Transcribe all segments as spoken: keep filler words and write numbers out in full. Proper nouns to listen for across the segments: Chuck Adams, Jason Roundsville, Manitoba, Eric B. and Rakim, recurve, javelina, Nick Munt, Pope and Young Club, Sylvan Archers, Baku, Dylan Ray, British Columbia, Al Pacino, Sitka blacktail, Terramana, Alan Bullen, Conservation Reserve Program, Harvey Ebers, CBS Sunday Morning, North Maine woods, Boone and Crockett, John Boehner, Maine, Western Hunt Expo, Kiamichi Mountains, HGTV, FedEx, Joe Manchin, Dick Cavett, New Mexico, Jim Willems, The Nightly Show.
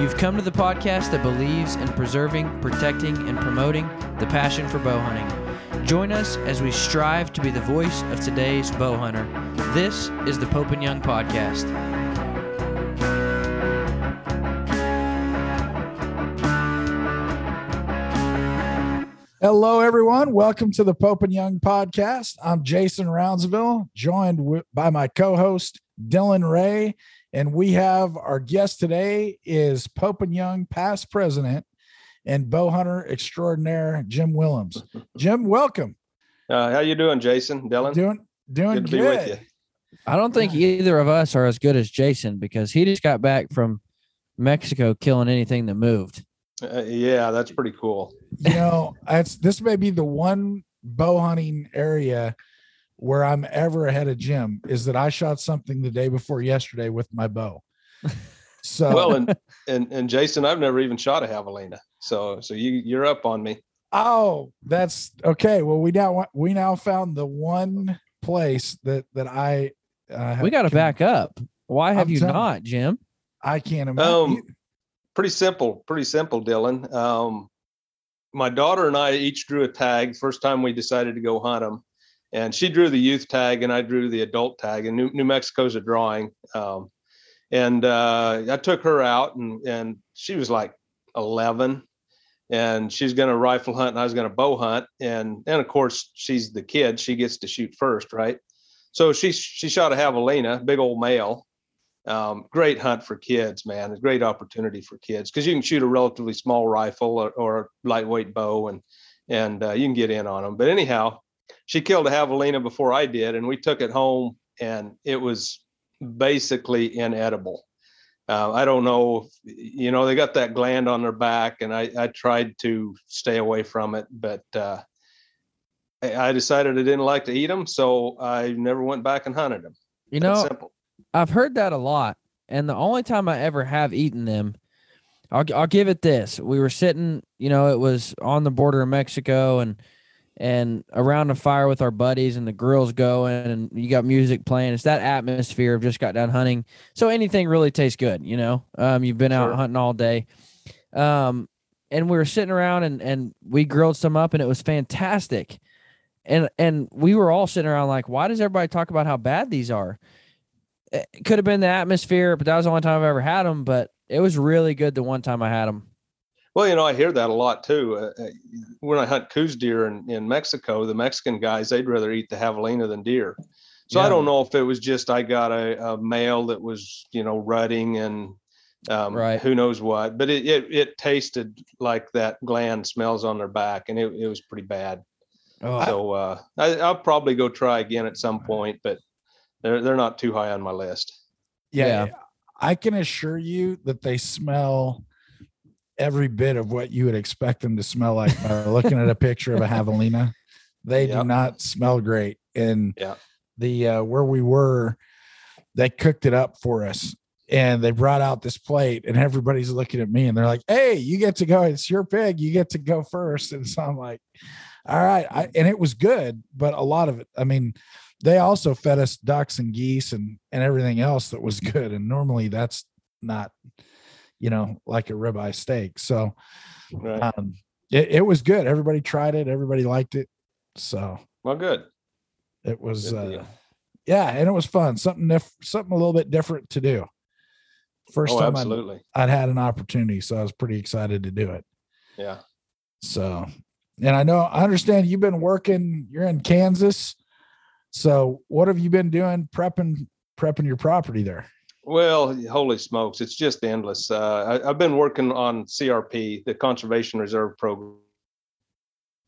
You've come to the podcast that believes in preserving, protecting, and promoting the passion for bow hunting. Join us as we strive to be the voice of today's bow hunter. This is the Pope and Young Podcast. Hello, everyone. Welcome to the Pope and Young Podcast. I'm Jason Roundsville, joined w- by my co-host, Dylan Ray. And we have our guest today is Pope and Young past president and bow hunter extraordinaire, Jim Willems. Jim, welcome. Uh, how you doing, Jason? Dylan? Doing doing good. Good to be with you. I don't think either of us are as good as Jason because he just got back from Mexico killing anything that moved. Uh, yeah, that's pretty cool. You know, that's, this may be the one bow hunting area where I'm ever ahead of Jim is that I shot something the day before yesterday with my bow. So well, and, and, and Jason, I've never even shot a javelina. So, so you, you're up on me. Oh, that's okay. Well, we now, we now found the one place that, that I, uh, we got to back up. Why have I'm you telling, not, Jim? I can't imagine. Um, pretty simple, pretty simple, Dylan. Um, my daughter and I each drew a tag. First time we decided to go hunt them. And she drew the youth tag and I drew the adult tag, and New, New Mexico's a drawing. Um, and uh, I took her out and, and she was like eleven and she's going to rifle hunt and I was going to bow hunt. And, and of course she's the kid, she gets to shoot first. Right. So she, she shot a javelina, big old male. Um, great hunt for kids, man. A great opportunity for kids. Cause you can shoot a relatively small rifle or, or a lightweight bow and, and uh, you can get in on them. But anyhow, she killed a javelina before I did, and we took it home, and it was basically inedible. Uh, I don't know, if, you know, they got that gland on their back, and I, I tried to stay away from it, but uh, I decided I didn't like to eat them, so I never went back and hunted them. You know, I've heard that a lot, and the only time I ever have eaten them, I'll, I'll give it this. We were sitting, you know, it was on the border of Mexico, and and around the fire with our buddies and the grill's going and you got music playing. It's that atmosphere of just got done hunting. So anything really tastes good. You know, um, you've been sure. out hunting all day. Um, and we were sitting around and, and we grilled some up and it was fantastic. And, and we were all sitting around like, why does everybody talk about how bad these are? It could have been the atmosphere, but that was the only time I've ever had them, but it was really good. The one time I had them. Well, you know, I hear that a lot too. Uh, when I hunt coos deer in, in Mexico, the Mexican guys, they'd rather eat the javelina than deer. So yeah. I don't know if it was just, I got a, a male that was, you know, rutting and um, right. who knows what, but it, it, it tasted like that gland smells on their back and it, it was pretty bad. Oh. So uh, I, I'll probably go try again at some point, but they're they're not too high on my list. Yeah, yeah. I can assure you that they smell every bit of what you would expect them to smell like. By looking at a picture of a javelina, they yep. do not smell great. And yep. the uh, where we were, they cooked it up for us. And they brought out this plate and everybody's looking at me and they're like, hey, you get to go. It's your pig. You get to go first. And so I'm like, all right. I, and it was good, but a lot of it, I mean, they also fed us ducks and geese and, and everything else that was good. And normally that's not, you know, like a ribeye steak. So right. um, it, it was good. Everybody tried it. Everybody liked it. So, well, good. It was, good uh, yeah. And it was fun. Something, dif- something a little bit different to do. First oh, time absolutely. I'd, I'd had an opportunity, so I was pretty excited to do it. Yeah. So, and I know, I understand you've been working, you're in Kansas. So what have you been doing prepping, prepping your property there? Well, holy smokes. It's just endless. Uh, I, I've been working on C R P, the Conservation Reserve Program,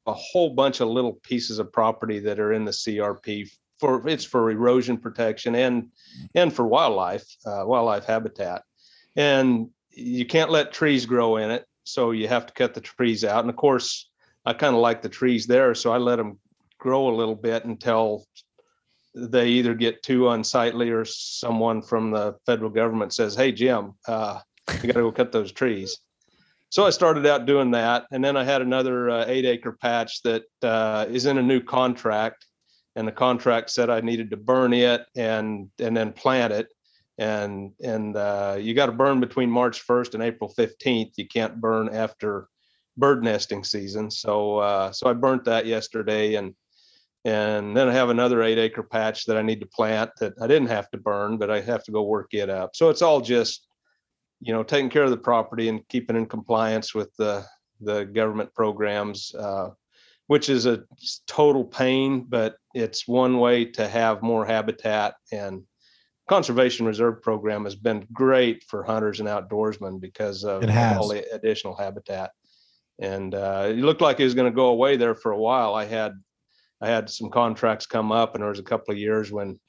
a whole bunch of little pieces of property that are in the C R P for it's for erosion protection and, and for wildlife, uh, wildlife habitat. And you can't let trees grow in it. So you have to cut the trees out. And of course, I kind of like the trees there. So I let them grow a little bit until they either get too unsightly or someone from the federal government says, hey, Jim, uh, you got to go cut those trees. So I started out doing that. And then I had another uh, eight acre patch that uh, is in a new contract. And the contract said I needed to burn it and and then plant it. And and uh, you got to burn between March first and April fifteenth. You can't burn after bird nesting season. So uh, so I burnt that yesterday. And and then I have another eight acre patch that I need to plant that I didn't have to burn, but I have to go work it up. So it's all just, you know, taking care of the property and keeping in compliance with the, the government programs, uh, which is a total pain, but it's one way to have more habitat. And Conservation Reserve Program has been great for hunters and outdoorsmen because of all the additional habitat. And uh, it looked like it was going to go away there for a while. I had I had some contracts come up, and there was a couple of years when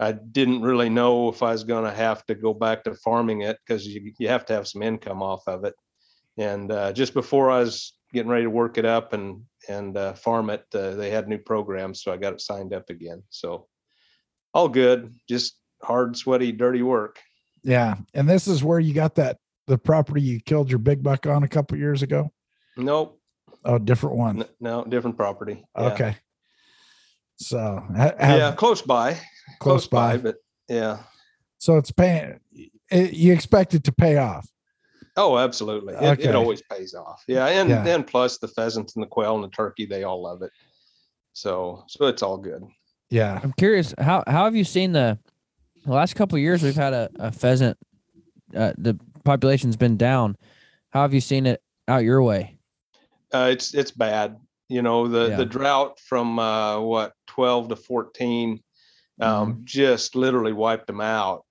I didn't really know if I was going to have to go back to farming it because you, you have to have some income off of it. And uh, just before I was getting ready to work it up and and uh, farm it. Uh, they had new programs, so I got it signed up again. So all good, just hard, sweaty, dirty work. Yeah, and this is where you got that, the property you killed your big buck on a couple of years ago? Nope. Oh, different one. N- no, different property. Yeah. Okay. So. Ha- have, yeah, close by. Close, close by. by. But yeah. So it's paying, it, you expect it to pay off. Oh, absolutely. It, okay. it always pays off. Yeah. And then yeah. plus the pheasants and the quail and the turkey, they all love it. So, so it's all good. Yeah. I'm curious, how, how have you seen the, the last couple of years? We've had a, a pheasant, uh, the population's been down. How have you seen it out your way? Uh, it's, it's bad. You know, the, yeah. the drought from, uh, what, twelve to fourteen, um, mm-hmm. just literally wiped them out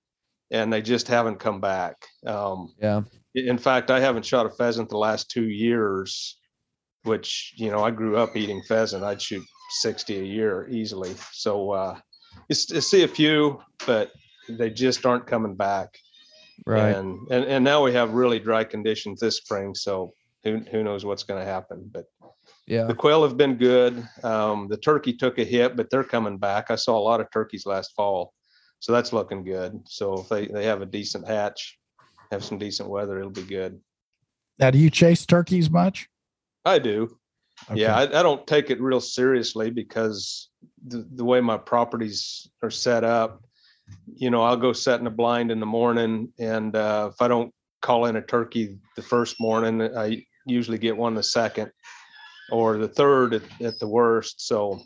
and they just haven't come back. Um, yeah. In fact, I haven't shot a pheasant the last two years, which, you know, I grew up eating pheasant. I'd shoot sixty a year easily. So uh, you see a few, but they just aren't coming back. Right. And, and and now we have really dry conditions this spring. So who who knows what's going to happen. But yeah, the quail have been good. Um, the turkey took a hit, but they're coming back. I saw a lot of turkeys last fall. So that's looking good. So if they, they have a decent hatch, have some decent weather, it'll be good. Now, do you chase turkeys much? I do. Okay. Yeah, I, I don't take it real seriously because the, the way my properties are set up, you know, I'll go set in a blind in the morning. And uh, if I don't call in a turkey the first morning, I usually get one the second or the third at, at the worst. So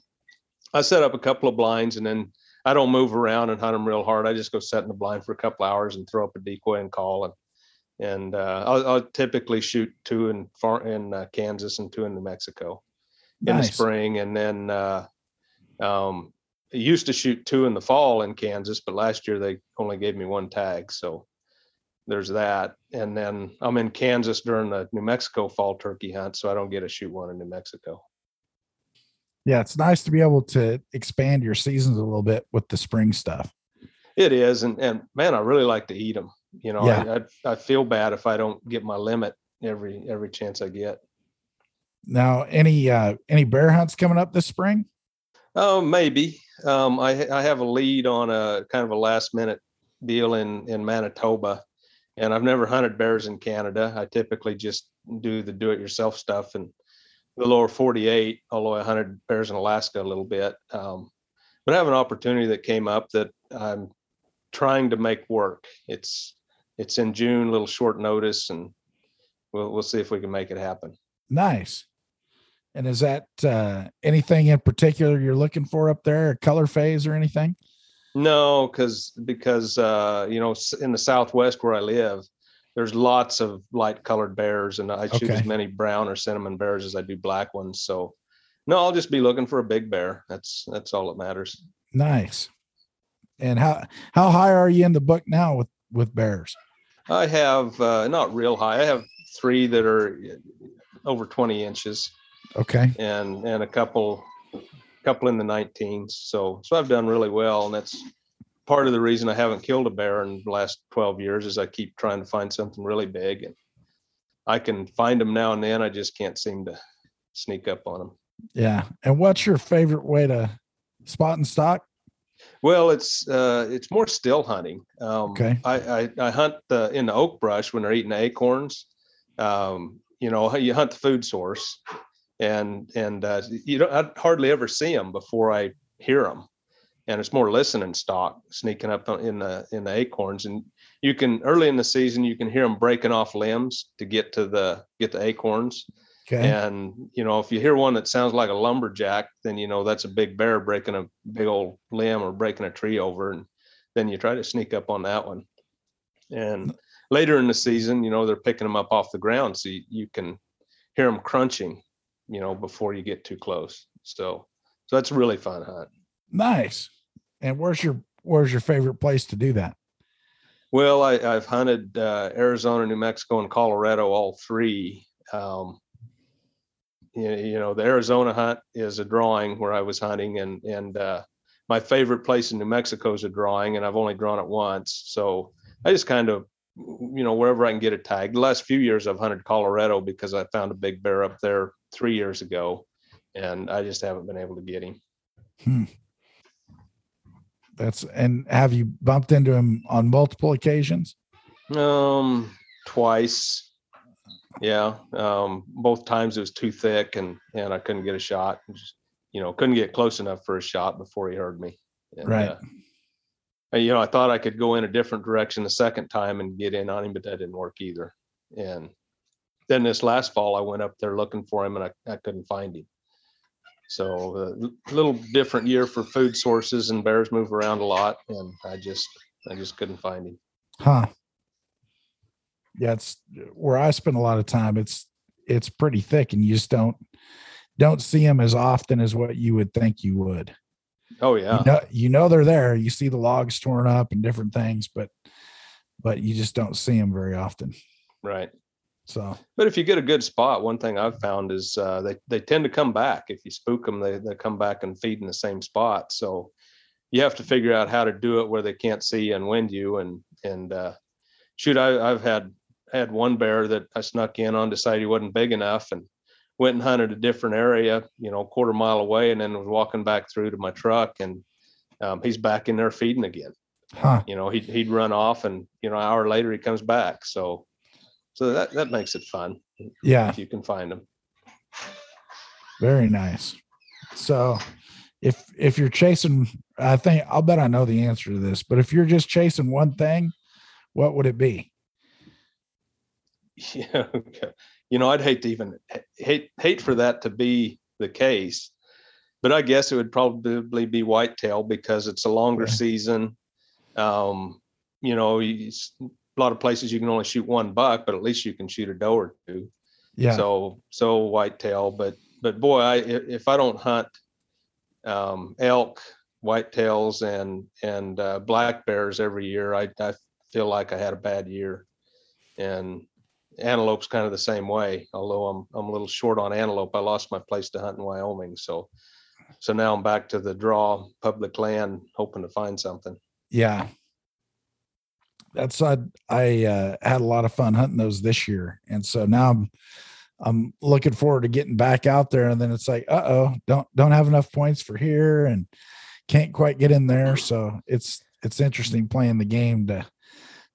I set up a couple of blinds and then I don't move around and hunt them real hard. I just go set in the blind for a couple hours and throw up a decoy and call. And and uh, I'll, I'll typically shoot two in far in uh, Kansas and two in New Mexico in nice. the spring. And then uh, um, I used to shoot two in the fall in Kansas, but last year they only gave me one tag. So there's that. And then I'm in Kansas during the New Mexico fall turkey hunt, so I don't get to shoot one in New Mexico. yeah, it's nice to be able to expand your seasons a little bit with the spring stuff. It is. And, and man, I really like to eat them. You know, yeah. I, I, I feel bad if I don't get my limit every, every chance I get. Now, any, uh, any bear hunts coming up this spring? Oh, maybe. Um, I, I have a lead on a kind of a last minute deal in, in Manitoba, and I've never hunted bears in Canada. I typically just do the do it yourself stuff and the lower forty-eight, although I hunted bears in Alaska a little bit. Um, but I have an opportunity that came up that I'm trying to make work. It's, it's in June, a little short notice, and we'll, we'll see if we can make it happen. Nice. And is that uh, anything in particular you're looking for up there, a color phase or anything? No, because, because uh, you know, in the Southwest where I live, there's lots of light colored bears, and I shoot okay. as many brown or cinnamon bears as I do black ones. So no, I'll just be looking for a big bear. That's, that's all that matters. Nice. And how, how high are you in the book now with, with bears? I have uh, not real high. I have three that are over twenty inches. Okay. And, and a couple, couple in the nineteens. So, so I've done really well. And that's part of the reason I haven't killed a bear in the last twelve years is I keep trying to find something really big, and I can find them now and then. I just can't seem to sneak up on them. Yeah. And what's your favorite way to spot and stalk? Well, it's, uh, it's more still hunting. Um, okay. I, I, I hunt the, in the oak brush when they're eating the acorns. Um, you know, you hunt the food source. And, and, uh, you don't, I hardly ever see them before I hear them. And it's more listening stock sneaking up in the, in the acorns. And you can, early in the season, you can hear them breaking off limbs to get to the, get the acorns. Okay. And, you know, if you hear one that sounds like a lumberjack, then, you know, that's a big bear breaking a big old limb or breaking a tree over. And then you try to sneak up on that one. And later in the season, you know, they're picking them up off the ground. So you, you can hear them crunching, you know, before you get too close. So, so that's a really fun hunt. Nice. And where's your, where's your favorite place to do that? Well, I, I've hunted, uh, Arizona, New Mexico, and Colorado, all three. Um, you, you know, the Arizona hunt is a drawing where I was hunting, and, and, uh, my favorite place in New Mexico is a drawing, and I've only drawn it once. So I just kind of, you know, wherever I can get a tag. The last few years I've hunted Colorado because I found a big bear up there three years ago, and I just haven't been able to get him. Hmm. That's, and have you bumped into him on multiple occasions? Um, twice. Yeah. Um, both times it was too thick, and, and I couldn't get a shot. Just, you know, couldn't get close enough for a shot before he heard me. And, right. Uh, you know, I thought I could go in a different direction the second time and get in on him, but that didn't work either. And then this last fall, I went up there looking for him, and I, I couldn't find him. So a little different year for food sources, and bears move around a lot, and I just, I just couldn't find him. Huh. Yeah. It's where I spend a lot of time. It's, it's pretty thick, and you just don't, don't see them as often as what you would think you would. Oh yeah. You know, you know, they're there, you see the logs torn up and different things, but, but you just don't see them very often. Right. So, but if you get a good spot, one thing I've found is, uh, they, they tend to come back. If you spook them, they, they come back and feed in the same spot. So you have to figure out how to do it where they can't see and wind you. And, and, uh, shoot, I, I've had, had one bear that I snuck in on, decided he wasn't big enough, and went and hunted a different area, you know, a quarter mile away, and then was walking back through to my truck, and um, he's back in there feeding again. Huh. You know, he, he'd run off, and, you know, an hour later he comes back. So, so that, that makes it fun. Yeah. If you can find them. Very nice. So if, if you're chasing, I think, I'll bet I know the answer to this, but if you're just chasing one thing, what would it be? Yeah. Okay. You know, I'd hate to even hate, hate for that to be the case, but I guess it would probably be whitetail because it's a longer yeah. season. Um, you know, you, a lot of places you can only shoot one buck, but at least you can shoot a doe or two. Yeah. So, so whitetail, but, but boy, I, if I don't hunt, um, elk, whitetails, and, and, uh, black bears every year, I, I feel like I had a bad year. And antelope's kind of the same way, although I'm I'm a little short on antelope. I lost my place to hunt in Wyoming, so So now I'm back to the draw, public land, hoping to find something. Yeah. That's, I, I uh, had a lot of fun hunting those this year. And so now I'm, I'm looking forward to getting back out there. And then it's like, uh-oh, don't, don't have enough points for here and can't quite get in there. So it's, it's interesting playing the game to,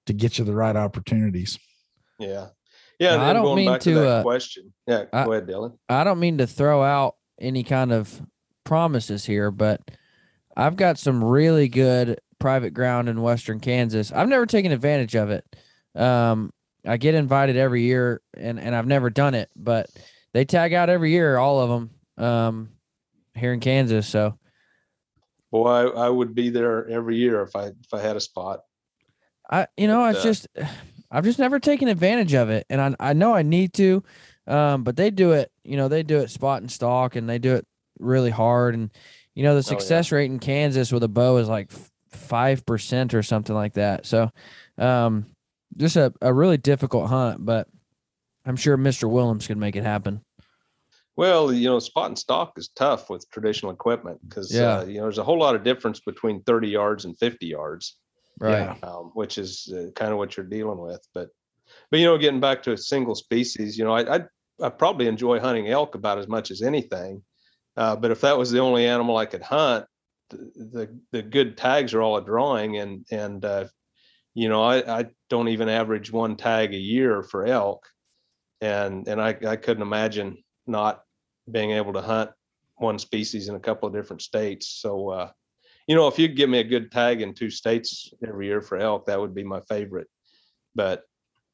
to get you the right opportunities. Yeah. Yeah. Now, I don't going mean back to, to that uh, question. Yeah. I, go ahead, Dylan. I don't mean to throw out any kind of promises here, but I've got some really good private ground in Western Kansas. I've never taken advantage of it. Um, I get invited every year, and, and I've never done it, but they tag out every year, all of them, um, here in Kansas. So, boy, I, I would be there every year if I if I had a spot. I, you know, but, uh, I just, I've just never taken advantage of it, and I I know I need to, um, but they do it. You know, they do it spot and stalk, and they do it really hard. And you know, the success oh, yeah. rate in Kansas with a bow is like five percent or something like that. So, um. Just a, a really difficult hunt, but I'm sure Mister Willems can make it happen. Well, you know, spot and stalk is tough with traditional equipment because, yeah. uh, you know, there's a whole lot of difference between thirty yards and fifty yards, right? Um, which is uh, kind of what you're dealing with. But, but you know, getting back to a single species, you know, I I, I probably enjoy hunting elk about as much as anything. Uh, but if that was the only animal I could hunt, the the, the good tags are all a drawing, and and uh, you know, I, I don't even average one tag a year for elk. And and I, I couldn't imagine not being able to hunt one species in a couple of different states. So, uh, you know, if you'd give me a good tag in two states every year for elk, that would be my favorite. But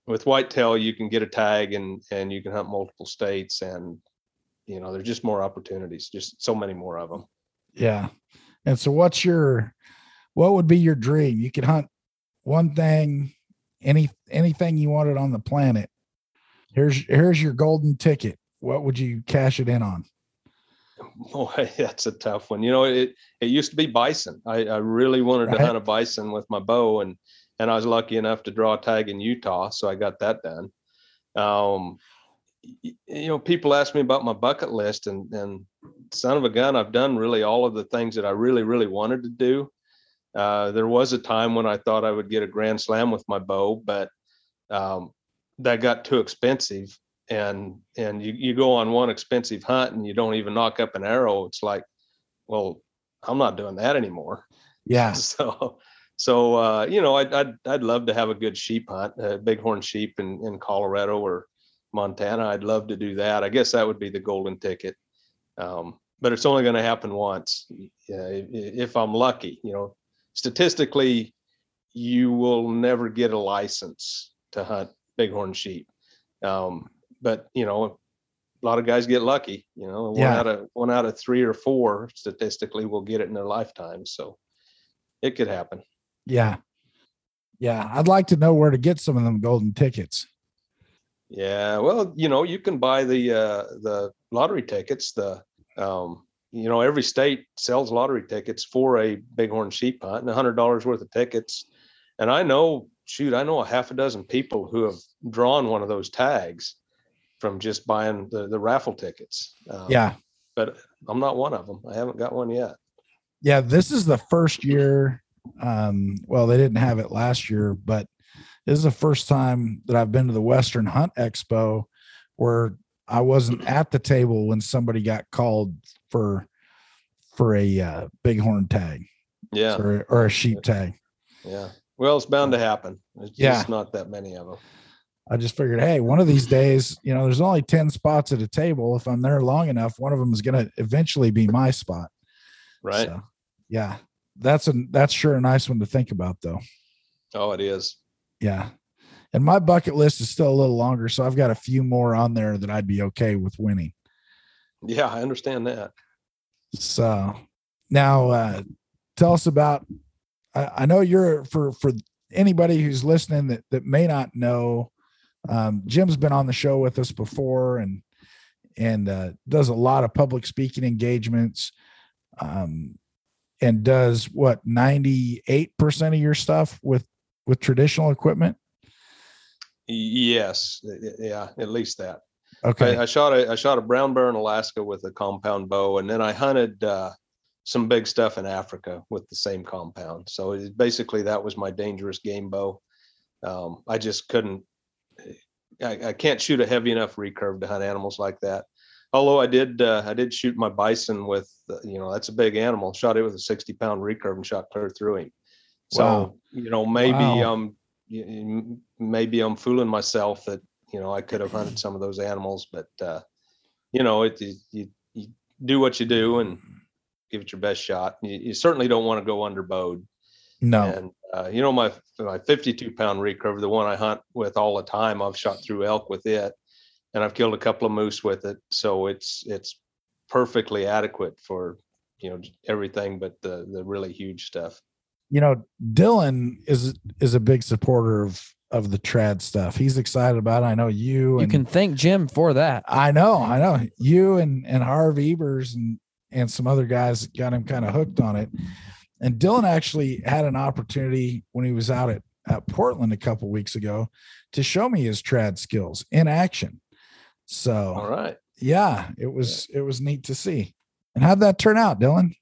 with whitetail, you can get a tag and, and you can hunt multiple states. And, you know, there's just more opportunities, just so many more of them. Yeah. And so what's your, what would be your dream? You could hunt one thing, any anything you wanted on the planet. Here's here's your golden ticket. What would you cash it in on? Boy, that's a tough one. You know, it it used to be bison. I, I really wanted right. to hunt a bison with my bow, and and I was lucky enough to draw a tag in Utah, so I got that done. Um, you know, people ask me about my bucket list, and and son of a gun, I've done really all of the things that I really really wanted to do. Uh, there was a time when I thought I would get a grand slam with my bow, but um, that got too expensive. And and you, you go on one expensive hunt and you don't even knock up an arrow. It's like, well, I'm not doing that anymore. Yeah. So so uh, you know, I'd, I'd I'd love to have a good sheep hunt, uh, bighorn sheep in, in Colorado or Montana. I'd love to do that. I guess that would be the golden ticket. Um, but it's only going to happen once, uh, if I'm lucky, you know. Statistically, you will never get a license to hunt bighorn sheep. Um, but, you know, a lot of guys get lucky, you know, one, yeah. out of, one out of three or four statistically will get it in their lifetime. So it could happen. Yeah. Yeah. I'd like to know where to get some of them golden tickets. Yeah. Well, you know, you can buy the, uh, the lottery tickets, the, um, you know, every state sells lottery tickets for a bighorn sheep hunt, and a hundred dollars worth of tickets. And I know, shoot, I know a half a dozen people who have drawn one of those tags from just buying the, the raffle tickets. Um, yeah. But I'm not one of them. I haven't got one yet. Yeah. This is the first year. Um, well, they didn't have it last year, but this is the first time that I've been to the Western Hunt Expo where I wasn't at the table when somebody got called for, for a uh, bighorn tag, yeah, or, or a sheep tag. Yeah. Well, it's bound to happen. It's yeah. just not that many of them. I just figured, hey, one of these days, you know, there's only ten spots at a table. If I'm there long enough, one of them is going to eventually be my spot. Right. So, yeah. That's a, that's sure a nice one to think about though. Oh, it is. Yeah. And my bucket list is still a little longer, so I've got a few more on there that I'd be okay with winning. Yeah, I understand that. So now uh, tell us about, I, I know you're, for, for anybody who's listening that, that may not know, um, Jim's been on the show with us before and, and uh, does a lot of public speaking engagements, um, and does what, ninety-eight percent of your stuff with, with traditional equipment? Yes. Yeah. At least that. Okay. I, I shot a, I shot a brown bear in Alaska with a compound bow, and then I hunted, uh, some big stuff in Africa with the same compound. So it, basically that was my dangerous game bow. Um, I just couldn't, I, I can't shoot a heavy enough recurve to hunt animals like that. Although I did, uh, I did shoot my bison with, you know, that's a big animal, shot it with a sixty pound recurve and shot clear through him. So, wow. you know, maybe, wow. um, maybe I'm fooling myself that, you know, I could have hunted some of those animals, but, uh, you know, it, it you, you do what you do and give it your best shot. You, you certainly don't want to go underbowed. No. And, uh, you know, my, my fifty-two pound recurve, the one I hunt with all the time, I've shot through elk with it. And I've killed a couple of moose with it, so it's it's perfectly adequate for, you know, everything but the the really huge stuff. You know, Dylan is is a big supporter of of the trad stuff. He's excited about it. I know you. You and, can thank Jim for that. I know, I know. You and and Harvey Ebers and and some other guys got him kind of hooked on it. And Dylan actually had an opportunity when he was out at at Portland a couple of weeks ago to show me his trad skills in action. So, all right. Yeah, it was, yeah. it was neat to see. And how'd that turn out, Dylan?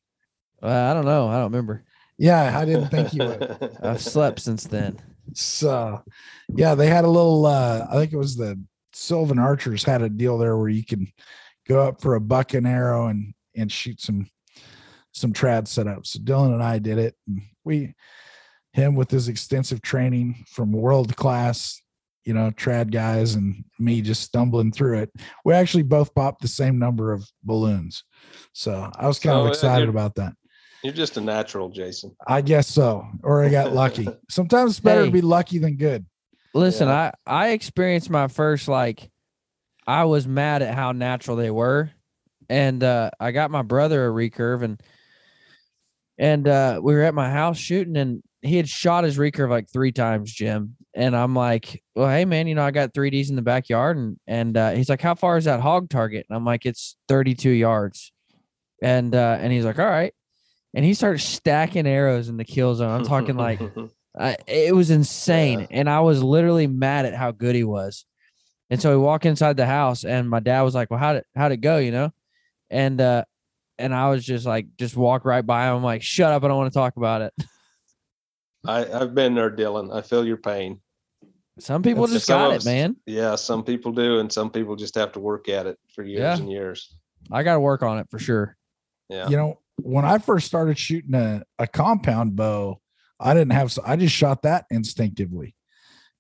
Uh, I don't know. I don't remember. Yeah. I didn't think you would. I've slept since then. So yeah, they had a little, uh, I think it was the Sylvan Archers had a deal there where you can go up for a buck and arrow and, and shoot some, some trad setups. So Dylan and I did it. And we, him with his extensive training from world-class, you know, trad guys and me just stumbling through it. We actually both popped the same number of balloons. So I was kind so, of excited about that. You're just a natural, Jason. I guess so. Or I got lucky. Sometimes it's better hey, to be lucky than good. Listen, yeah. I, I experienced my first, like, I was mad at how natural they were. And uh, I got my brother a recurve and, and uh, we were at my house shooting and he had shot his recurve like three times, Jim. And I'm like, well, hey, man, you know, I got three Ds in the backyard. And and uh, he's like, how far is that hog target? And I'm like, it's thirty-two yards. And uh, and he's like, all right. And he starts stacking arrows in the kill zone. I'm talking like, I, it was insane. Yeah. And I was literally mad at how good he was. And so we walk inside the house and my dad was like, well, how'd it, how'd it go, you know? And, uh, and I was just like, just walk right by him. I'm like, shut up. I don't want to talk about it. I, I've been there, Dylan. I feel your pain. Some people just got it, man. Yeah, some people do, and some people just have to work at it for years yeah. and years. I got to work on it for sure. Yeah. You know, when I first started shooting a, a compound bow, I didn't have, I just shot that instinctively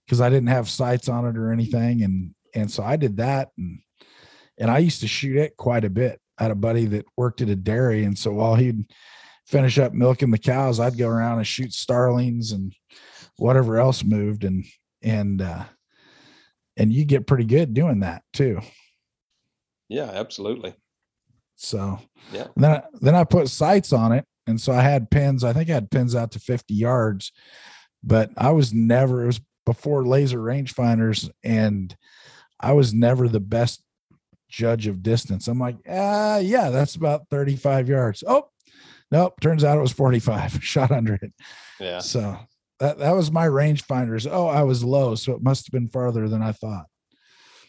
because I didn't have sights on it or anything. And, and so I did that. And, and I used to shoot it quite a bit. I had a buddy that worked at a dairy. And so while he'd finish up milking the cows, I'd go around and shoot starlings and whatever else moved. And, and, uh, and you get pretty good doing that too. Yeah, absolutely. So yeah, then I, then I put sights on it. And so I had pins, I think I had pins out to fifty yards, but I was never, it was before laser rangefinders and I was never the best judge of distance. I'm like, ah, yeah, that's about thirty-five yards. Oh, nope. Turns out it was forty-five, shot under it. Yeah. So that, that was my rangefinders. Oh, I was low. So it must've been farther than I thought.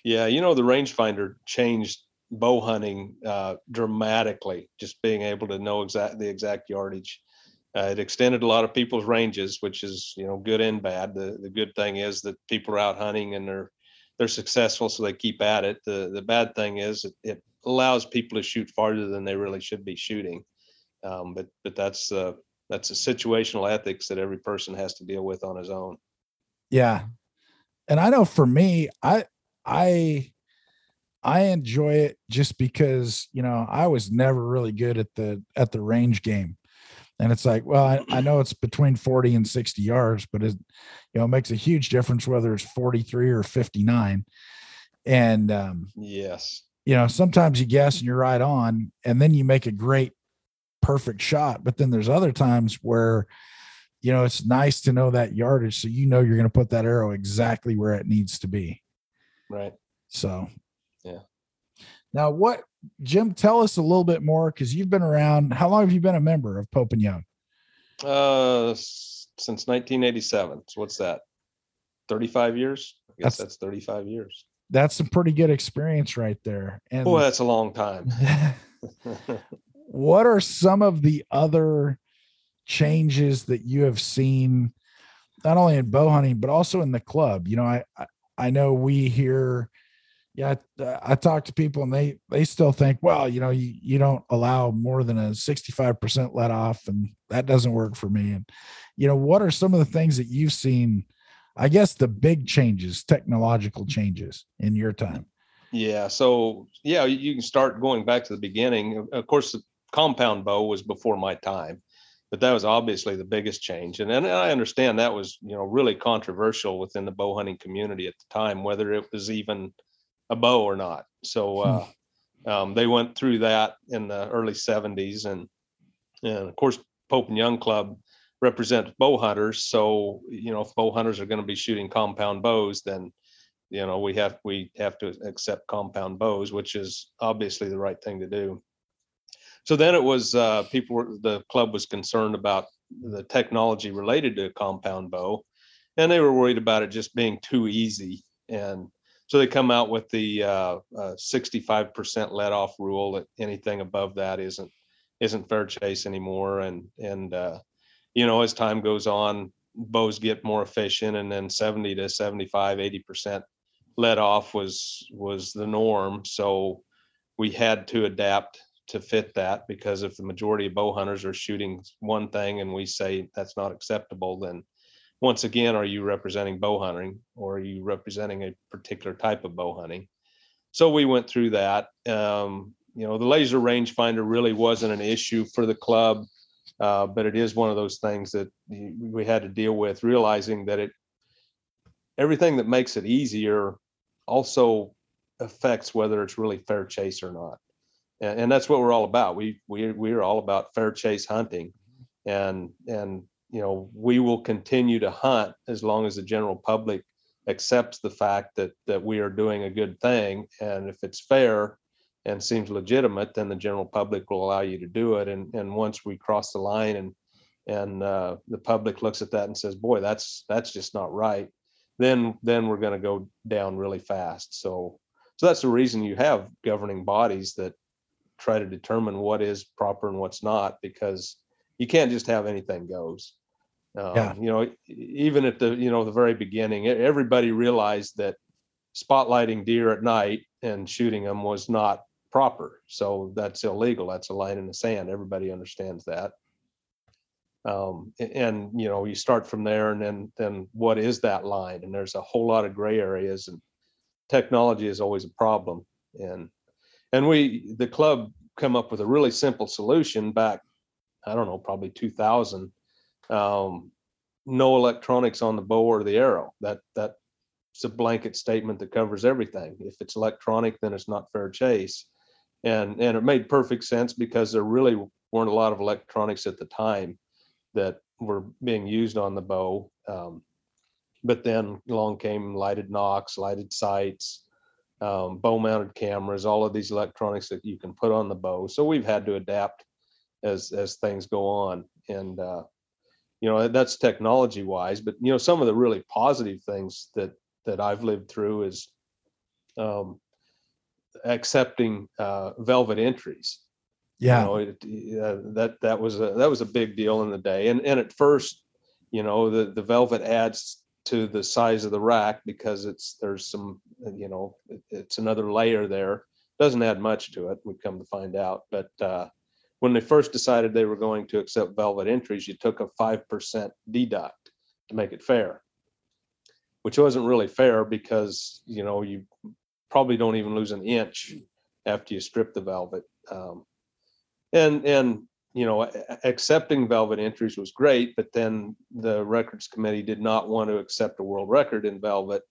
Yeah. You know, the rangefinder changed bow hunting uh, dramatically, just being able to know exact the exact yardage. Uh, it extended a lot of people's ranges, which is, you know, good and bad. The the good thing is that people are out hunting and they're, they're successful. So they keep at it. The the bad thing is it, it allows people to shoot farther than they really should be shooting. Um, but but that's uh, that's a situational ethics that every person has to deal with on his own. Yeah, and I know for me, I I I enjoy it just because, you know, I was never really good at the at the range game, and it's like, well, I, I know it's between forty and sixty yards, but it, you know, it makes a huge difference whether it's forty-three or fifty-nine. And um, yes, you know, sometimes you guess and you're right on, and then you make a great perfect shot. But then there's other times where, you know, it's nice to know that yardage. So, you know, you're going to put that arrow exactly where it needs to be. Right. So, yeah. Now what, Jim, tell us a little bit more, cause you've been around. How long have you been a member of Pope and Young? Uh, since nineteen eighty-seven. So what's that? thirty-five years. I guess that's, that's thirty-five years. That's some pretty good experience right there. And well, that's a long time. what are some of the other changes that you have seen, not only in bow hunting, but also in the club? You know, I, I, I know we hear, yeah, I, I talk to people and they, they still think, well, you know, you, you don't allow more than a sixty-five percent let off, and that doesn't work for me. And, you know, what are some of the things that you've seen, I guess the big changes, technological changes in your time? Yeah. So yeah, you can start going back to the beginning. Of course, the compound bow was before my time, but that was obviously the biggest change. And, and I understand that was, you know, really controversial within the bow hunting community at the time, whether it was even a bow or not. So uh, um, they went through that in the early seventies. And, and of course, Pope and Young Club represents bow hunters. So, you know, if bow hunters are going to be shooting compound bows, then, you know, we have, we have to accept compound bows, which is obviously the right thing to do. So then it was uh, people, were, the club was concerned about the technology related to a compound bow, and they were worried about it just being too easy. And so they come out with the uh, uh, sixty-five percent let off rule, that anything above that isn't isn't fair chase anymore. And, and uh, you know, as time goes on, bows get more efficient, and then seventy to seventy-five, eighty percent let off was was the norm. So we had to adapt to fit that, because if the majority of bow hunters are shooting one thing and we say that's not acceptable, then once again, are you representing bow hunting, or are you representing a particular type of bow hunting? So we went through that. Um, you know, the laser rangefinder really wasn't an issue for the club, uh, but it is one of those things that we had to deal with, realizing that it everything that makes it easier also affects whether it's really fair chase or not. And that's what we're all about. We we we're all about fair chase hunting, and and you know, we will continue to hunt as long as the general public accepts the fact that that we are doing a good thing. And if it's fair and seems legitimate, then the general public will allow you to do it. And and once we cross the line and and uh, the public looks at that and says, "Boy, that's that's just not right," then then we're going to go down really fast. So so that's the reason you have governing bodies that try to determine what is proper and what's not, because you can't just have anything goes. Um, yeah. You know, even at the, you know, the very beginning, everybody realized that spotlighting deer at night and shooting them was not proper. So that's illegal. That's a line in the sand. Everybody understands that. Um, and, you know, you start from there, and then, then what is that line? And there's a whole lot of gray areas, and technology is always a problem. And, And we, the club, come up with a really simple solution back, I don't know, probably two thousand. Um, no electronics on the bow or the arrow. That that's a blanket statement that covers everything. If it's electronic, then it's not fair chase. And and it made perfect sense, because there really weren't a lot of electronics at the time that were being used on the bow. Um, but then along came lighted nocks, lighted sights, um, bow mounted cameras, all of these electronics that you can put on the bow. So we've had to adapt as, as things go on. And, uh, you know, that's technology wise, but you know, some of the really positive things that, that I've lived through is, um, accepting, uh, velvet entries. Yeah. You know, it, uh, that, that was a, that was a big deal in the day. And, and at first, you know, the, the velvet adds to the size of the rack, because it's, there's some, you know, it, it's another layer there. Doesn't add much to it, we come to find out. But uh, when they first decided they were going to accept velvet entries, you took a five percent deduct to make it fair, which wasn't really fair, because, you know, you probably don't even lose an inch after you strip the velvet. Um, and, and, you know, accepting velvet entries was great, but then the records committee did not want to accept a world record in velvet.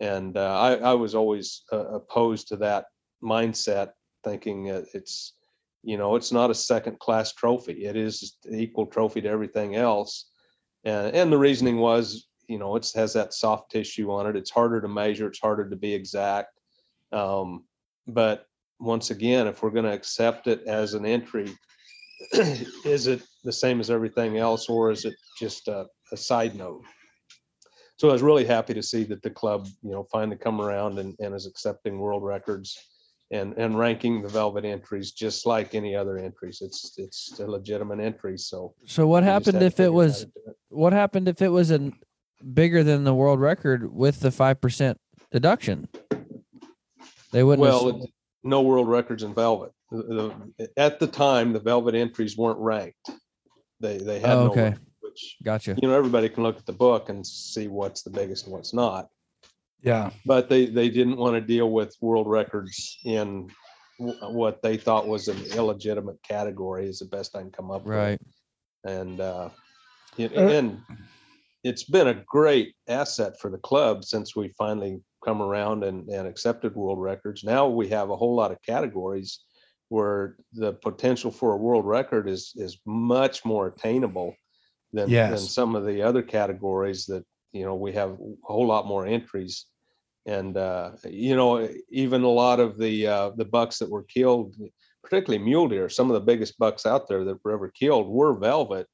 And uh, I, I was always uh, opposed to that mindset, thinking uh, it's, you know, it's not a second class trophy. It is an equal trophy to everything else. And, and the reasoning was, you know, it has that soft tissue on it. It's harder to measure. It's harder to be exact. Um, but once again, if we're going to accept it as an entry, is it the same as everything else, or is it just a, a side note? So I was really happy to see that the club, you know, finally come around and, and is accepting world records and, and ranking the velvet entries just like any other entries. It's it's a legitimate entry. So so what happened if it was it. what happened if it was an bigger than the world record with the five percent deduction? They wouldn't. Well, have... no world records in velvet. The, the, at the time, the velvet entries weren't ranked. They they had oh, no. Okay. Which, gotcha. You know, everybody can look at the book and see what's the biggest and what's not. Yeah, but they, they didn't want to deal with world records in w- what they thought was an illegitimate category, is the best I can come up with. Right. And uh, it, and it's been a great asset for the club since we finally come around and, and accepted world records. Now we have a whole lot of categories where the potential for a world record is is much more attainable than, yes. than some of the other categories that, you know, we have a whole lot more entries. And, uh, you know, even a lot of the uh, the bucks that were killed, particularly mule deer, some of the biggest bucks out there that were ever killed were velvet,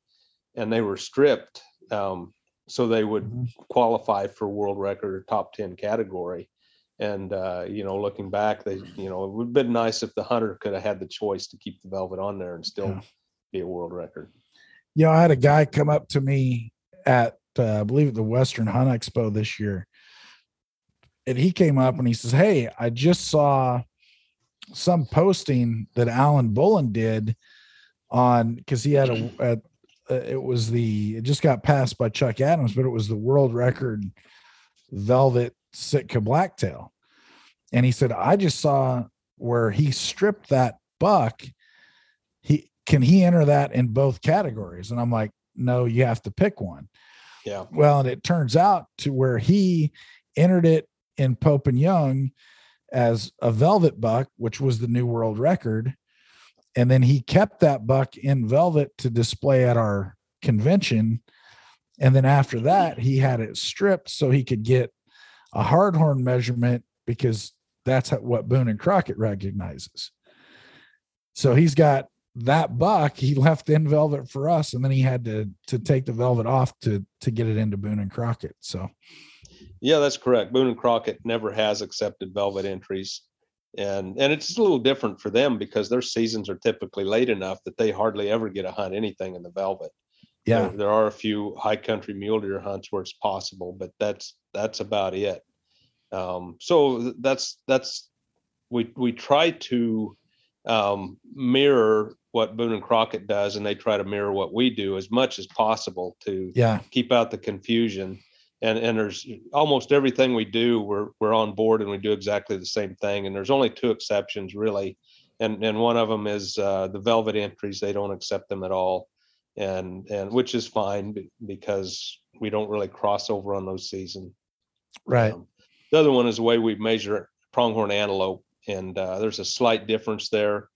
and they were stripped um, so they would qualify for world record or top ten category. And, uh, you know, looking back, they, you know, it would have been nice if the hunter could have had the choice to keep the velvet on there and still yeah. be a world record. Yeah, I had a guy come up to me at, Uh, I believe at the Western Hunt Expo this year, and he came up and he says, "Hey, I just saw some posting that Alan Bullen did on because he had a, a, a it was the it just got passed by Chuck Adams, but it was the world record velvet Sitka blacktail." And he said, "I just saw where he stripped that buck. He can he enter that in both categories?" And I'm like, "No, you have to pick one." Yeah. Well, and it turns out to where he entered it in Pope and Young as a velvet buck, which was the new world record. And then he kept that buck in velvet to display at our convention. And then after that, he had it stripped so he could get a hard horn measurement because that's what Boone and Crockett recognizes. So he's got that buck he left in velvet for us, and then he had to to take the velvet off to to get it into Boone and Crockett. So yeah, that's correct. Boone and Crockett never has accepted velvet entries, and and it's a little different for them because their seasons are typically late enough that they hardly ever get to hunt anything in the velvet. Yeah, there, there are a few high country mule deer hunts where it's possible, but that's that's about it. Um so that's that's we we try to um mirror what Boone and Crockett does, and they try to mirror what we do as much as possible to yeah. keep out the confusion. And and there's almost everything we do, we're we're on board and we do exactly the same thing. And there's only two exceptions really. And and one of them is uh, the velvet entries. They don't accept them at all. And, and which is fine because we don't really cross over on those seasons. Right. Um, the other one is the way we measure pronghorn antelope. And uh, there's a slight difference there.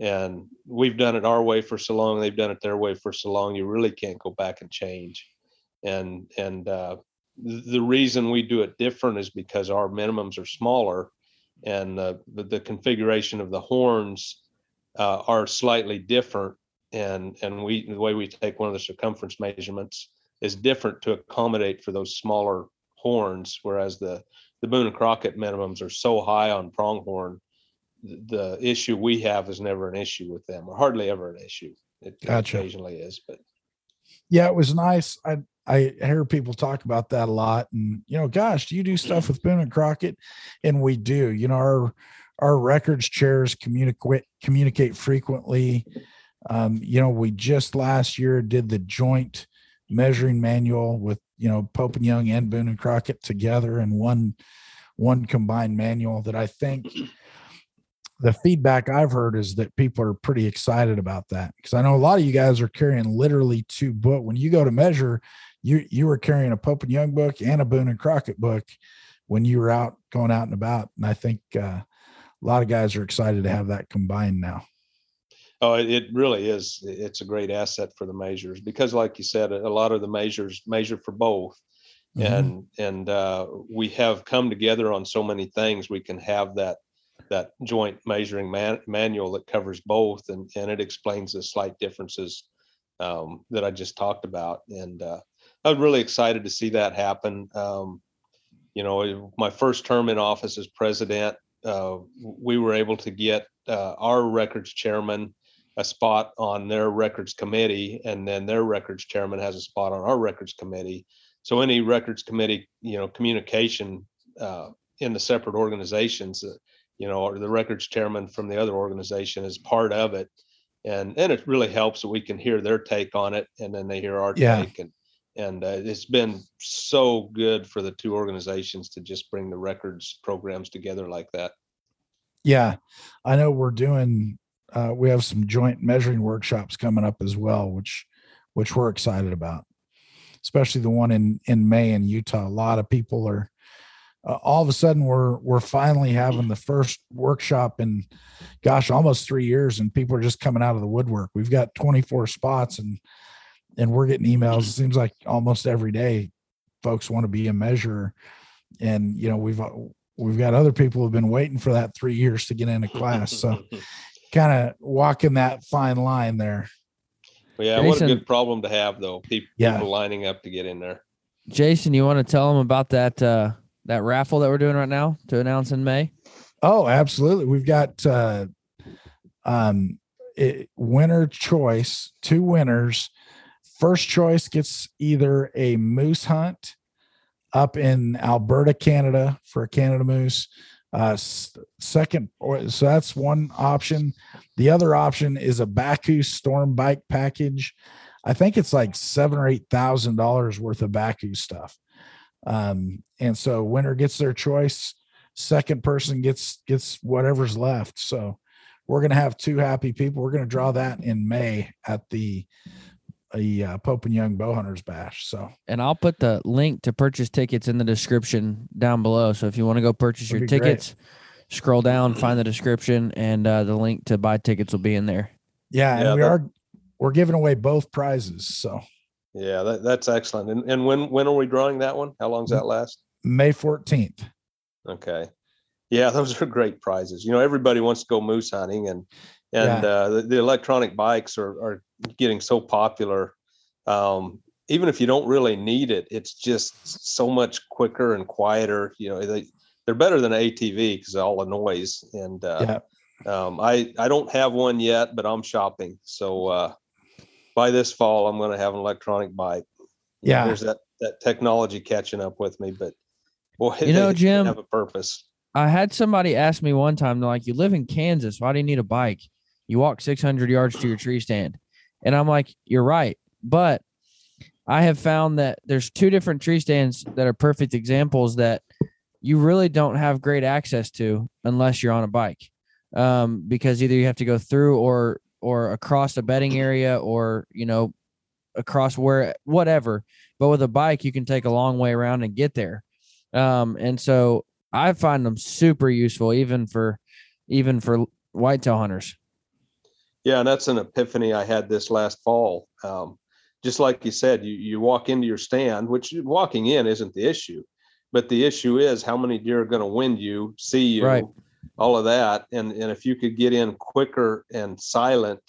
And we've done it our way for so long. They've done it their way for so long. You really can't go back and change. And and uh, the reason we do it different is because our minimums are smaller, and uh, the, the configuration of the horns uh, are slightly different. And and we the way we take one of the circumference measurements is different to accommodate for those smaller horns. Whereas the the Boone and Crockett minimums are so high on pronghorn, the issue we have is never an issue with them, or hardly ever an issue. It gotcha. Occasionally is, but yeah, it was nice. I I hear people talk about that a lot, and you know, gosh, do you do stuff with Boone and Crockett? And we do. You know, our our records chairs communicate communicate frequently. Um, you know, we just last year did the joint measuring manual with you know Pope and Young and Boone and Crockett together in one one combined manual that I think. The feedback I've heard is that people are pretty excited about that, because I know a lot of you guys are carrying literally two books. When you go to measure, you you were carrying a Pope and Young book and a Boone and Crockett book when you were out going out and about. And I think uh, a lot of guys are excited to have that combined now. Oh, it really is. It's a great asset for the measures because, like you said, a lot of the measures measure for both. Mm-hmm. And and uh, we have come together on so many things. We can have that. that joint measuring man, manual that covers both. And, and it explains the slight differences um, that I just talked about. And uh, I'm really excited to see that happen. Um, you know, my first term in office as president, uh, we were able to get uh, our records chairman a spot on their records committee, and then their records chairman has a spot on our records committee. So any records committee, you know, communication uh, in the separate organizations, uh, you know, or the records chairman from the other organization is part of it. And and it really helps that we can hear their take on it, and then they hear our yeah. take. And and uh, it's been so good for the two organizations to just bring the records programs together like that. Yeah, I know we're doing, uh, we have some joint measuring workshops coming up as well, which which we're excited about, especially the one in, in May in Utah. A lot of people are, uh, all of a sudden we're, we're finally having the first workshop in, gosh, almost three years. And people are just coming out of the woodwork. We've got twenty-four spots, and, and we're getting emails. It seems like almost every day folks want to be a measurer. And, you know, we've, we've got other people who've been waiting for that three years to get into class. So kind of walking that fine line there. Well, yeah, Jason, what a good problem to have, though. People, yeah. people lining up to get in there. Jason, you want to tell them about that uh, that raffle that we're doing right now to announce in May? Oh, absolutely. We've got uh, um, it, winner choice, two winners. First choice gets either a moose hunt up in Alberta, Canada, for a Canada moose. Uh, second, so that's one option. The other option is a Baku storm bike package. I think it's like seven or eight thousand dollars worth of Baku stuff. Um, and so winner gets their choice. Second person gets gets whatever's left. So we're gonna have two happy people. We're gonna draw that in May at the a uh, Pope and Young Bowhunters Bash. So, and I'll put the link to purchase tickets in the description down below. So if you want to go purchase That'd your tickets, great. Scroll down, find the description, and uh, the link to buy tickets will be in there. Yeah. And yeah, we that, are, we're giving away both prizes. So yeah, that, that's excellent. And and when, when are we drawing that one? How long does that last? May fourteenth. Okay. Yeah. Those are great prizes. You know, everybody wants to go moose hunting, and, and yeah. uh, the, the electronic bikes are, are getting so popular. Um, even if you don't really need it, it's just so much quicker and quieter. You know, they, they're better than an A T V because of all the noise. And uh, yeah. um, I, I don't have one yet, but I'm shopping. So uh, by this fall, I'm going to have an electronic bike. Yeah. There's that, that technology catching up with me, but boy, you know, Jim, have a purpose. I had somebody ask me one time, they're like, you live in Kansas. Why do you need a bike? You walk six hundred yards to your tree stand. And I'm like, you're right. But I have found that there's two different tree stands that are perfect examples that you really don't have great access to unless you're on a bike, um, because either you have to go through or or across a bedding area or, you know, across where whatever. But with a bike, you can take a long way around and get there. Um, and so I find them super useful, even for even for whitetail hunters. Yeah, and that's an epiphany I had this last fall. Um, just like you said, you, you walk into your stand, which walking in isn't the issue, but the issue is how many deer are going to wind you, see you, right. all of that. And and if you could get in quicker and silent,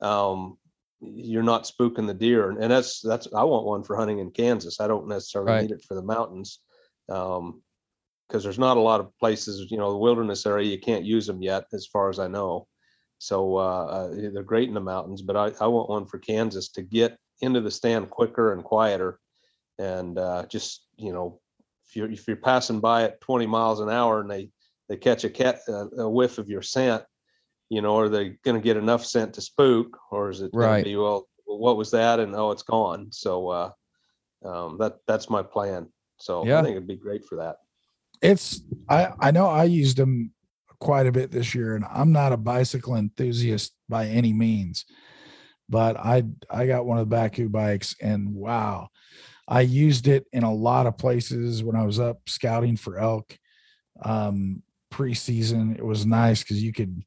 um, you're not spooking the deer. And that's that's I want one for hunting in Kansas. I don't necessarily right. need it for the mountains, um, because there's not a lot of places. You know, the wilderness area, you can't use them yet, as far as I know. So uh, they're great in the mountains, but I, I want one for Kansas to get into the stand quicker and quieter. And uh, just, you know, if you're, if you're passing by at twenty miles an hour and they, they catch a cat, a whiff of your scent, you know, are they going to get enough scent to spook, or is it going right. to be, well, what was that? And oh, it's gone. So uh, um, that that's my plan. So yeah. I think it'd be great for that. It's, I, I know I used them quite a bit this year, and I'm not a bicycle enthusiast by any means, but I I got one of the Baku bikes, and wow, I used it in a lot of places when I was up scouting for elk um preseason. It was nice because you could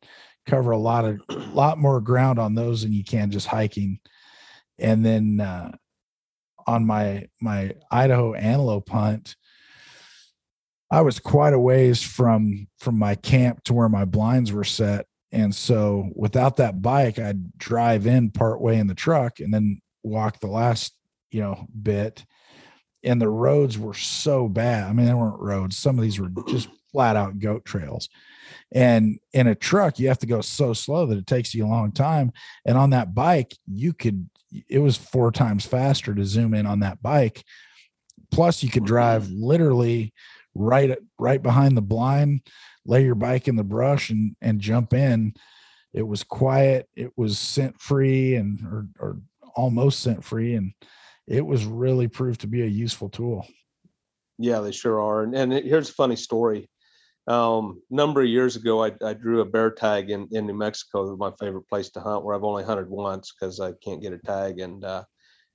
cover a lot of lot more ground on those than you can just hiking. And then uh on my my Idaho antelope hunt, I was quite a ways from, from my camp to where my blinds were set. And so without that bike, I'd drive in partway in the truck and then walk the last, you know, bit. And the roads were so bad. I mean, they weren't roads. Some of these were just flat out goat trails. And in a truck, you have to go so slow that it takes you a long time. And on that bike, you could, it was four times faster to zoom in on that bike. Plus you could drive literally right, right behind the blind, lay your bike in the brush and, and jump in. It was quiet. It was scent free and, or, or almost scent free. And it was really proved to be a useful tool. Yeah, they sure are. And, and it, here's a funny story. Um, number of years ago, I, I drew a bear tag in, in New Mexico, my favorite place to hunt, where I've only hunted once because I can't get a tag. And uh,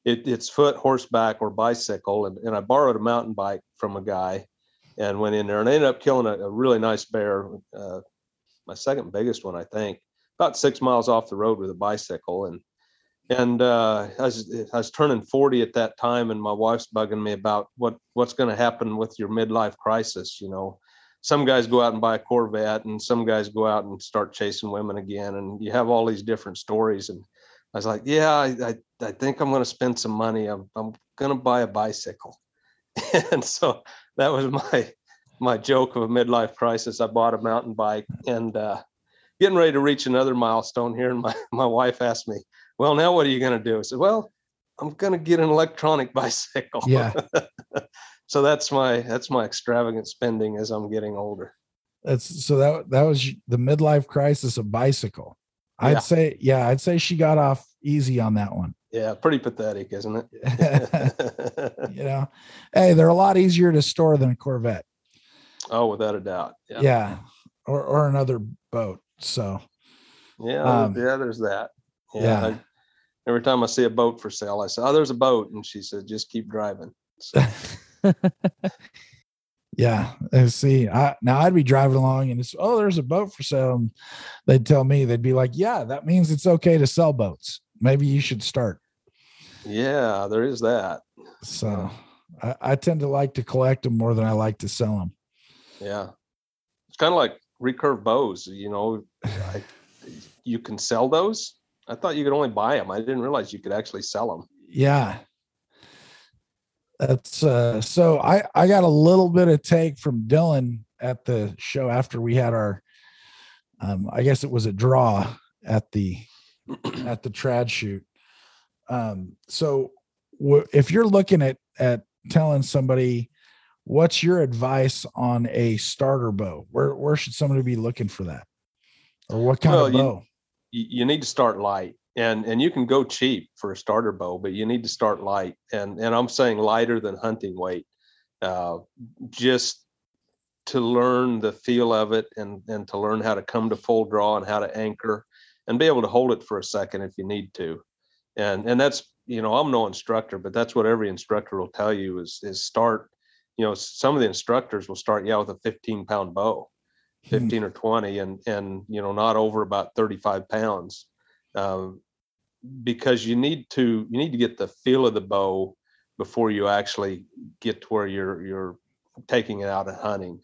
it, it's foot, horseback, or bicycle. And, and I borrowed a mountain bike from a guy and went in there and I ended up killing a, a really nice bear, uh, my second biggest one, I think, about six miles off the road with a bicycle. And And uh, I, was, I was turning forty at that time, and my wife's bugging me about what, what's going to happen with your midlife crisis. You know, some guys go out and buy a Corvette, and some guys go out and start chasing women again, and you have all these different stories. And I was like, yeah, I I, I think I'm going to spend some money. I'm I'm going to buy a bicycle. And so that was my my joke of a midlife crisis. I bought a mountain bike, and uh, getting ready to reach another milestone here, and my my wife asked me, well, now what are you going to do? I said, well, I'm going to get an electronic bicycle. Yeah. So that's my, that's my extravagant spending as I'm getting older. That's so that, that was the midlife crisis of bicycle. I'd yeah. say, yeah, I'd say she got off easy on that one. Yeah. Pretty pathetic, isn't it? You know, hey, they're a lot easier to store than a Corvette. Oh, without a doubt. Yeah. yeah. Or, or another boat. So yeah. Um, yeah. There's that. Yeah. yeah. I, every time I see a boat for sale, I say, oh, there's a boat. And she said, just keep driving. So. Yeah. See, I, now I'd be driving along and it's, oh, there's a boat for sale. And they'd tell me, they'd be like, yeah, that means it's okay to sell boats. Maybe you should start. Yeah, there is that. So I, I tend to like to collect them more than I like to sell them. Yeah. It's kind of like recurve bows, you know, I, you can sell those. I thought you could only buy them. I didn't realize you could actually sell them. Yeah. That's uh, so I, I got a little bit of take from Dylan at the show after we had our, um, I guess it was a draw at the, at the trad shoot. Um, so w- if you're looking at, at telling somebody, what's your advice on a starter bow? Where, where should somebody be looking for that? Or what kind well, of bow? You- You need to start light, and, and you can go cheap for a starter bow, but you need to start light. And, and I'm saying lighter than hunting weight, uh, just to learn the feel of it and, and to learn how to come to full draw and how to anchor and be able to hold it for a second if you need to. And, and that's, you know, I'm no instructor, but that's what every instructor will tell you is, is start, you know, some of the instructors will start yeah with a fifteen pound bow. fifteen or twenty and, and, you know, not over about thirty-five pounds, um, because you need to, you need to get the feel of the bow before you actually get to where you're, you're taking it out and hunting.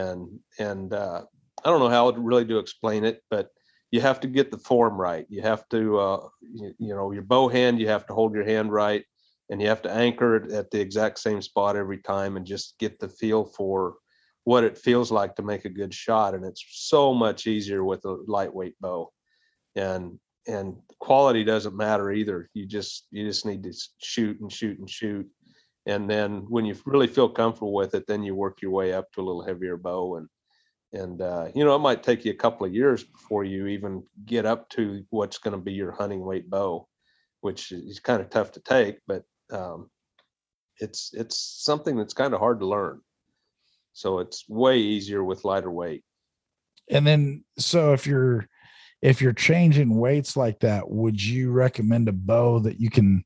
And, and, uh, I don't know how really to explain it, but you have to get the form right. You have to, uh, you, you know, your bow hand, you have to hold your hand right and you have to anchor it at the exact same spot every time and just get the feel for what it feels like to make a good shot. And it's so much easier with a lightweight bow, and, and quality doesn't matter either. You just, you just need to shoot and shoot and shoot. And then when you really feel comfortable with it, then you work your way up to a little heavier bow. And, and, uh, you know, it might take you a couple of years before you even get up to what's going to be your hunting weight bow, which is kind of tough to take, but, um, it's, it's something that's kind of hard to learn. So it's way easier with lighter weight. And then, so if you're, if you're changing weights like that, would you recommend a bow that you can,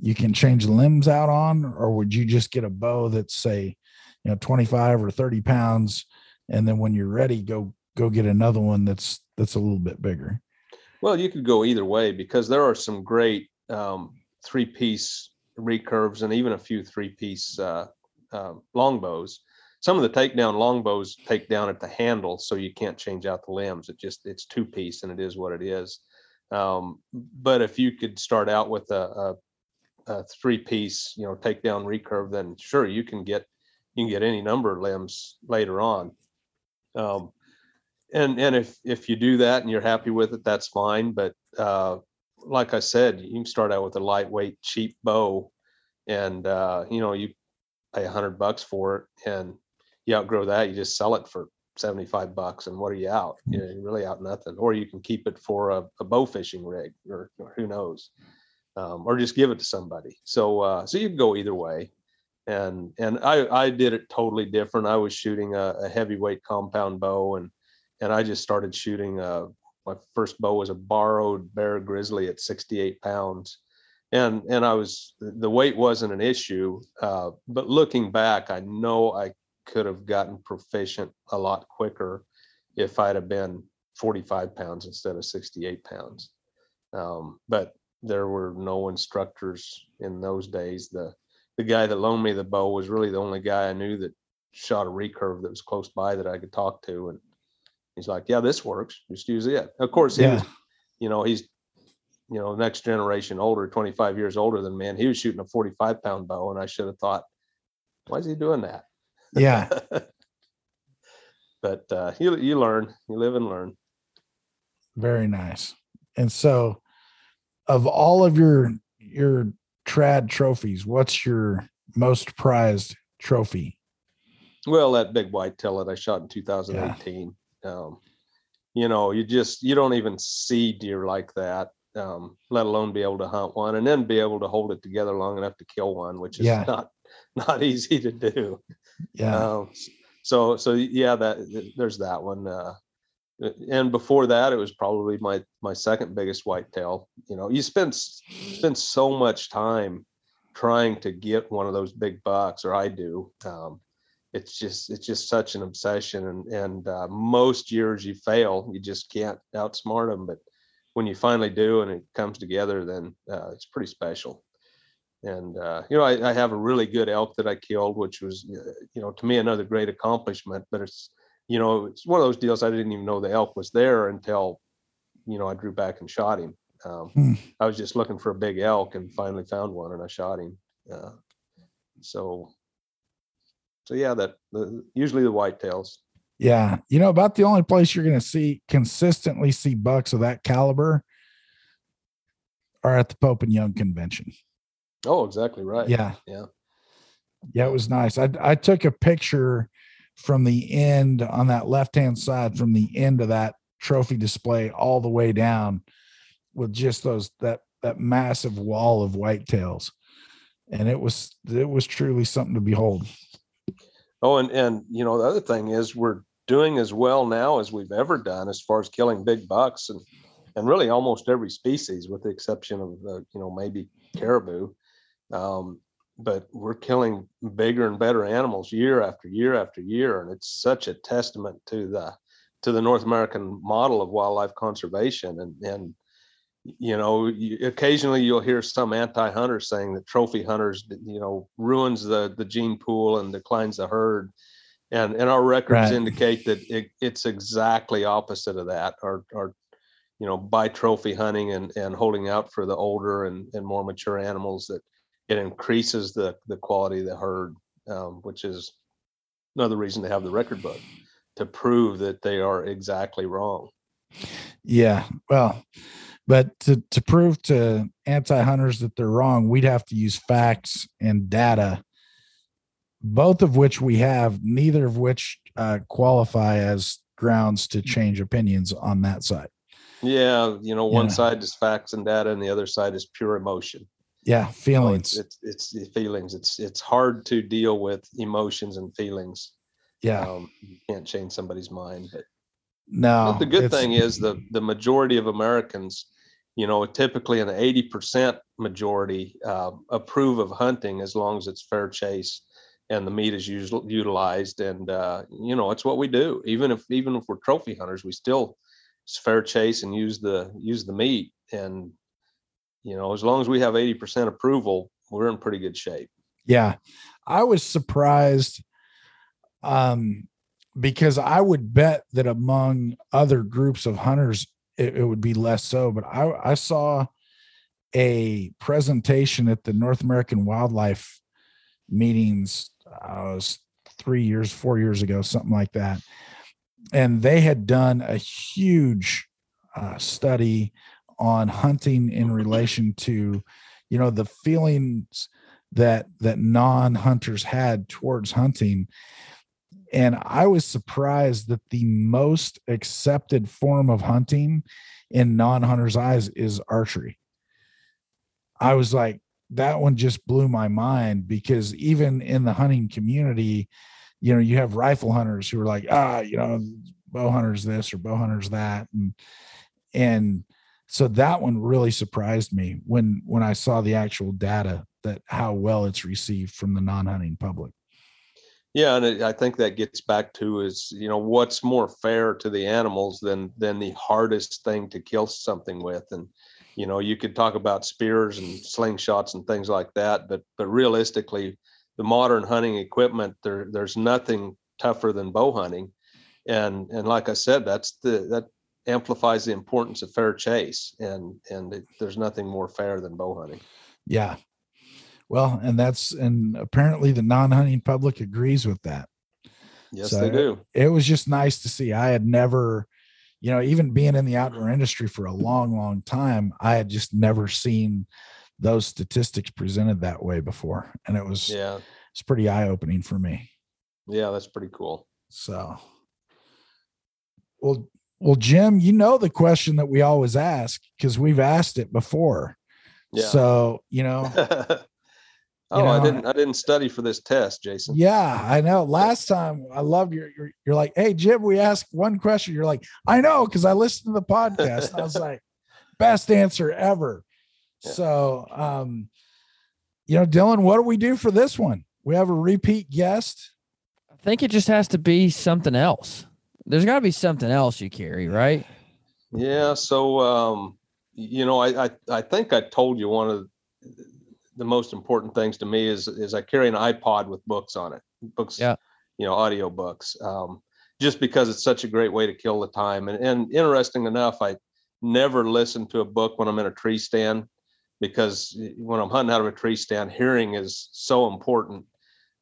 you can change limbs out on, or would you just get a bow that's say, you know, twenty-five or thirty pounds. And then when you're ready, go, go get another one that's, that's a little bit bigger. Well, you could go either way because there are some great um, three piece recurves and even a few three piece uh, uh, longbows. Some of the takedown longbows take down at the handle, so you can't change out the limbs. It just, it's two piece and it is what it is. Um, but if you could start out with a, a, a three piece, you know, takedown recurve, then sure, you can get, you can get any number of limbs later on. Um, and and if if you do that and you're happy with it, that's fine. But uh, like I said, you can start out with a lightweight, cheap bow, and uh, you know, you pay a hundred bucks for it, and you outgrow that, you just sell it for seventy-five bucks, and what are you out? You're really out nothing. Or you can keep it for a, a bow fishing rig, or, or who knows, um, or just give it to somebody. So uh, so you can go either way. And and I, I did it totally different. I was shooting a, a heavyweight compound bow, and and I just started shooting. A, my first bow was a borrowed Bear Grizzly at sixty-eight pounds, and and I was the weight wasn't an issue. Uh, but looking back, I know I could have gotten proficient a lot quicker if I'd have been forty-five pounds instead of sixty-eight pounds. Um, but there were no instructors in those days. The The guy that loaned me the bow was really the only guy I knew that shot a recurve that was close by that I could talk to. And he's like, yeah, this works. Just use it. Of course, he yeah. was, you know, he's, you know, next generation older, twenty-five years older than me. And he was shooting a forty-five pound bow. And I should have thought, why is he doing that? Yeah. But uh, you, you learn, you live and learn. Very nice. And so of all of your, your, trad trophies, what's your most prized trophy? Well, that big whitetail that I shot in two thousand eighteen. Yeah. Um, you know, you just, you don't even see deer like that, um, let alone be able to hunt one and then be able to hold it together long enough to kill one, which is yeah. not, not easy to do. Yeah. Um, so, so yeah, that there's that one. Uh, And before that, it was probably my, my second biggest whitetail. You know, you spend, spend so much time trying to get one of those big bucks, or I do. Um, it's just, it's just such an obsession. And, and uh, most years you fail, you just can't outsmart them. But when you finally do, and it comes together, then uh, it's pretty special. And, uh, you know, I, I have a really good elk that I killed, which was, you know, to me, another great accomplishment, but it's, you know, it's one of those deals. I didn't even know the elk was there until, you know, I drew back and shot him. Um, hmm. I was just looking for a big elk and finally found one, and I shot him. Uh, so, so yeah, that the, usually the whitetails. Yeah, you know, about the only place you're going to see consistently see bucks of that caliber are at the Pope and Young convention. Oh, exactly right. Yeah, yeah, yeah. It was nice. I I took a picture from the end on that left-hand side, from the end of that trophy display all the way down, with just those, that, that massive wall of whitetails. And it was, it was truly something to behold. Oh, and, and, you know, the other thing is we're doing as well now as we've ever done, as far as killing big bucks, and, and really almost every species with the exception of, uh, you know, maybe caribou. Um, but we're killing bigger and better animals year after year after year. And it's such a testament to the, to the North American model of wildlife conservation. And, and, you know, you, occasionally you'll hear some anti-hunter saying that trophy hunters, you know, ruins the, the gene pool and declines the herd. And, and our records right. indicate that it, it's exactly opposite of that. Our, our, you know, by trophy hunting and, and holding out for the older and, and more mature animals, that it increases the, the quality of the herd, um, which is another reason to have the record book, to prove that they are exactly wrong. Yeah. Well, but to, to prove to anti-hunters that they're wrong, we'd have to use facts and data, both of which we have, neither of which uh, qualify as grounds to change opinions on that side. Yeah. You know, one yeah. side is facts and data, and the other side is pure emotion. Yeah, feelings. Oh, it's, it's it's feelings. It's it's hard to deal with emotions and feelings. Yeah, um, you can't change somebody's mind. But, no, but the good thing is the the majority of Americans, you know, typically an eighty percent majority uh, approve of hunting as long as it's fair chase and the meat is used, utilized. And uh, you know, it's what we do. Even if even if we're trophy hunters, we still fair chase and use the use the meat. And you know, as long as we have eighty percent approval, we're in pretty good shape. Yeah. I was surprised um, because I would bet that among other groups of hunters, it, it would be less so. But I, I saw a presentation at the North American Wildlife meetings. Uh, it was three years, four years ago, something like that. and they had done a huge uh, study on hunting in relation to, you know, the feelings that that non-hunters had towards hunting. And I was surprised that the most accepted form of hunting in non-hunters' eyes is archery. I was like, that one just blew my mind, because even in the hunting community, you know, you have rifle hunters who are like, ah, you know, bow hunters this or bow hunters that. And, and so that one really surprised me when, when I saw the actual data, that how well it's received from the non-hunting public. Yeah, and I think that gets back to is, you know, what's more fair to the animals than than the hardest thing to kill something with. And, you know, you could talk about spears and slingshots and things like that, but but realistically, the modern hunting equipment, there there's nothing tougher than bow hunting. And and like I said, that's the that amplifies the importance of fair chase, and and it, there's nothing more fair than bow hunting. Yeah. Well, and that's, and apparently the non-hunting public agrees with that. Yes, so they do. It, it was just nice to see. I had never, you know, even being in the outdoor industry for a long, long time, I had just never seen those statistics presented that way before. And it was, yeah, it's pretty eye-opening for me. Yeah, that's pretty cool. So, well, well, Jim, you know, the question that we always ask, because we've asked it before. Yeah. So, you know. You oh, know, I didn't. I didn't study for this test, Jason. Yeah, I know. Last time, I love your. You're, you're like, hey, Jim, we asked one question. You're like, I know, because I listened to the podcast. I was like, best answer ever. Yeah. So, um, you know, Dylan, what do we do for this one? We have a repeat guest. I think it just has to be something else. There's got to be something else you carry, right? Yeah. So, um, you know, I, I I think I told you one of the, the most important things to me is, is I carry an iPod with books on it, books, yeah. you know, audio books, um, just because it's such a great way to kill the time. And, and interesting enough, I never listen to a book when I'm in a tree stand, because when I'm hunting out of a tree stand, hearing is so important,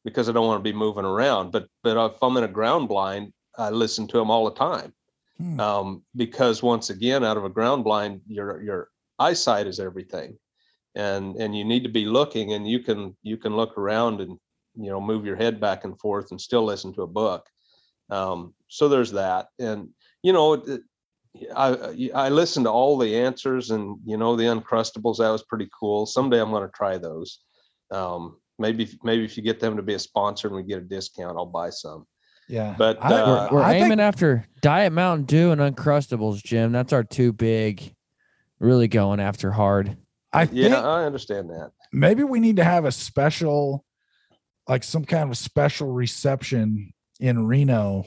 because I don't want to be moving around. But, but if I'm in a ground blind, I listen to them all the time. Hmm. Um, because once again, out of a ground blind, your, your eyesight is everything. And and you need to be looking, and you can you can look around and, you know, move your head back and forth and still listen to a book. Um, so there's that. And, you know, it, I I listened to all the answers, and, you know, the Uncrustables, that was pretty cool. Someday I'm going to try those. Um, maybe maybe if you get them to be a sponsor and we get a discount, I'll buy some. Yeah, but I, uh, we're, we're I aiming think... after Diet Mountain Dew and Uncrustables, Jim. That's our two big, really going after hard. I think yeah, I understand that. Maybe we need to have a special, like some kind of special reception in Reno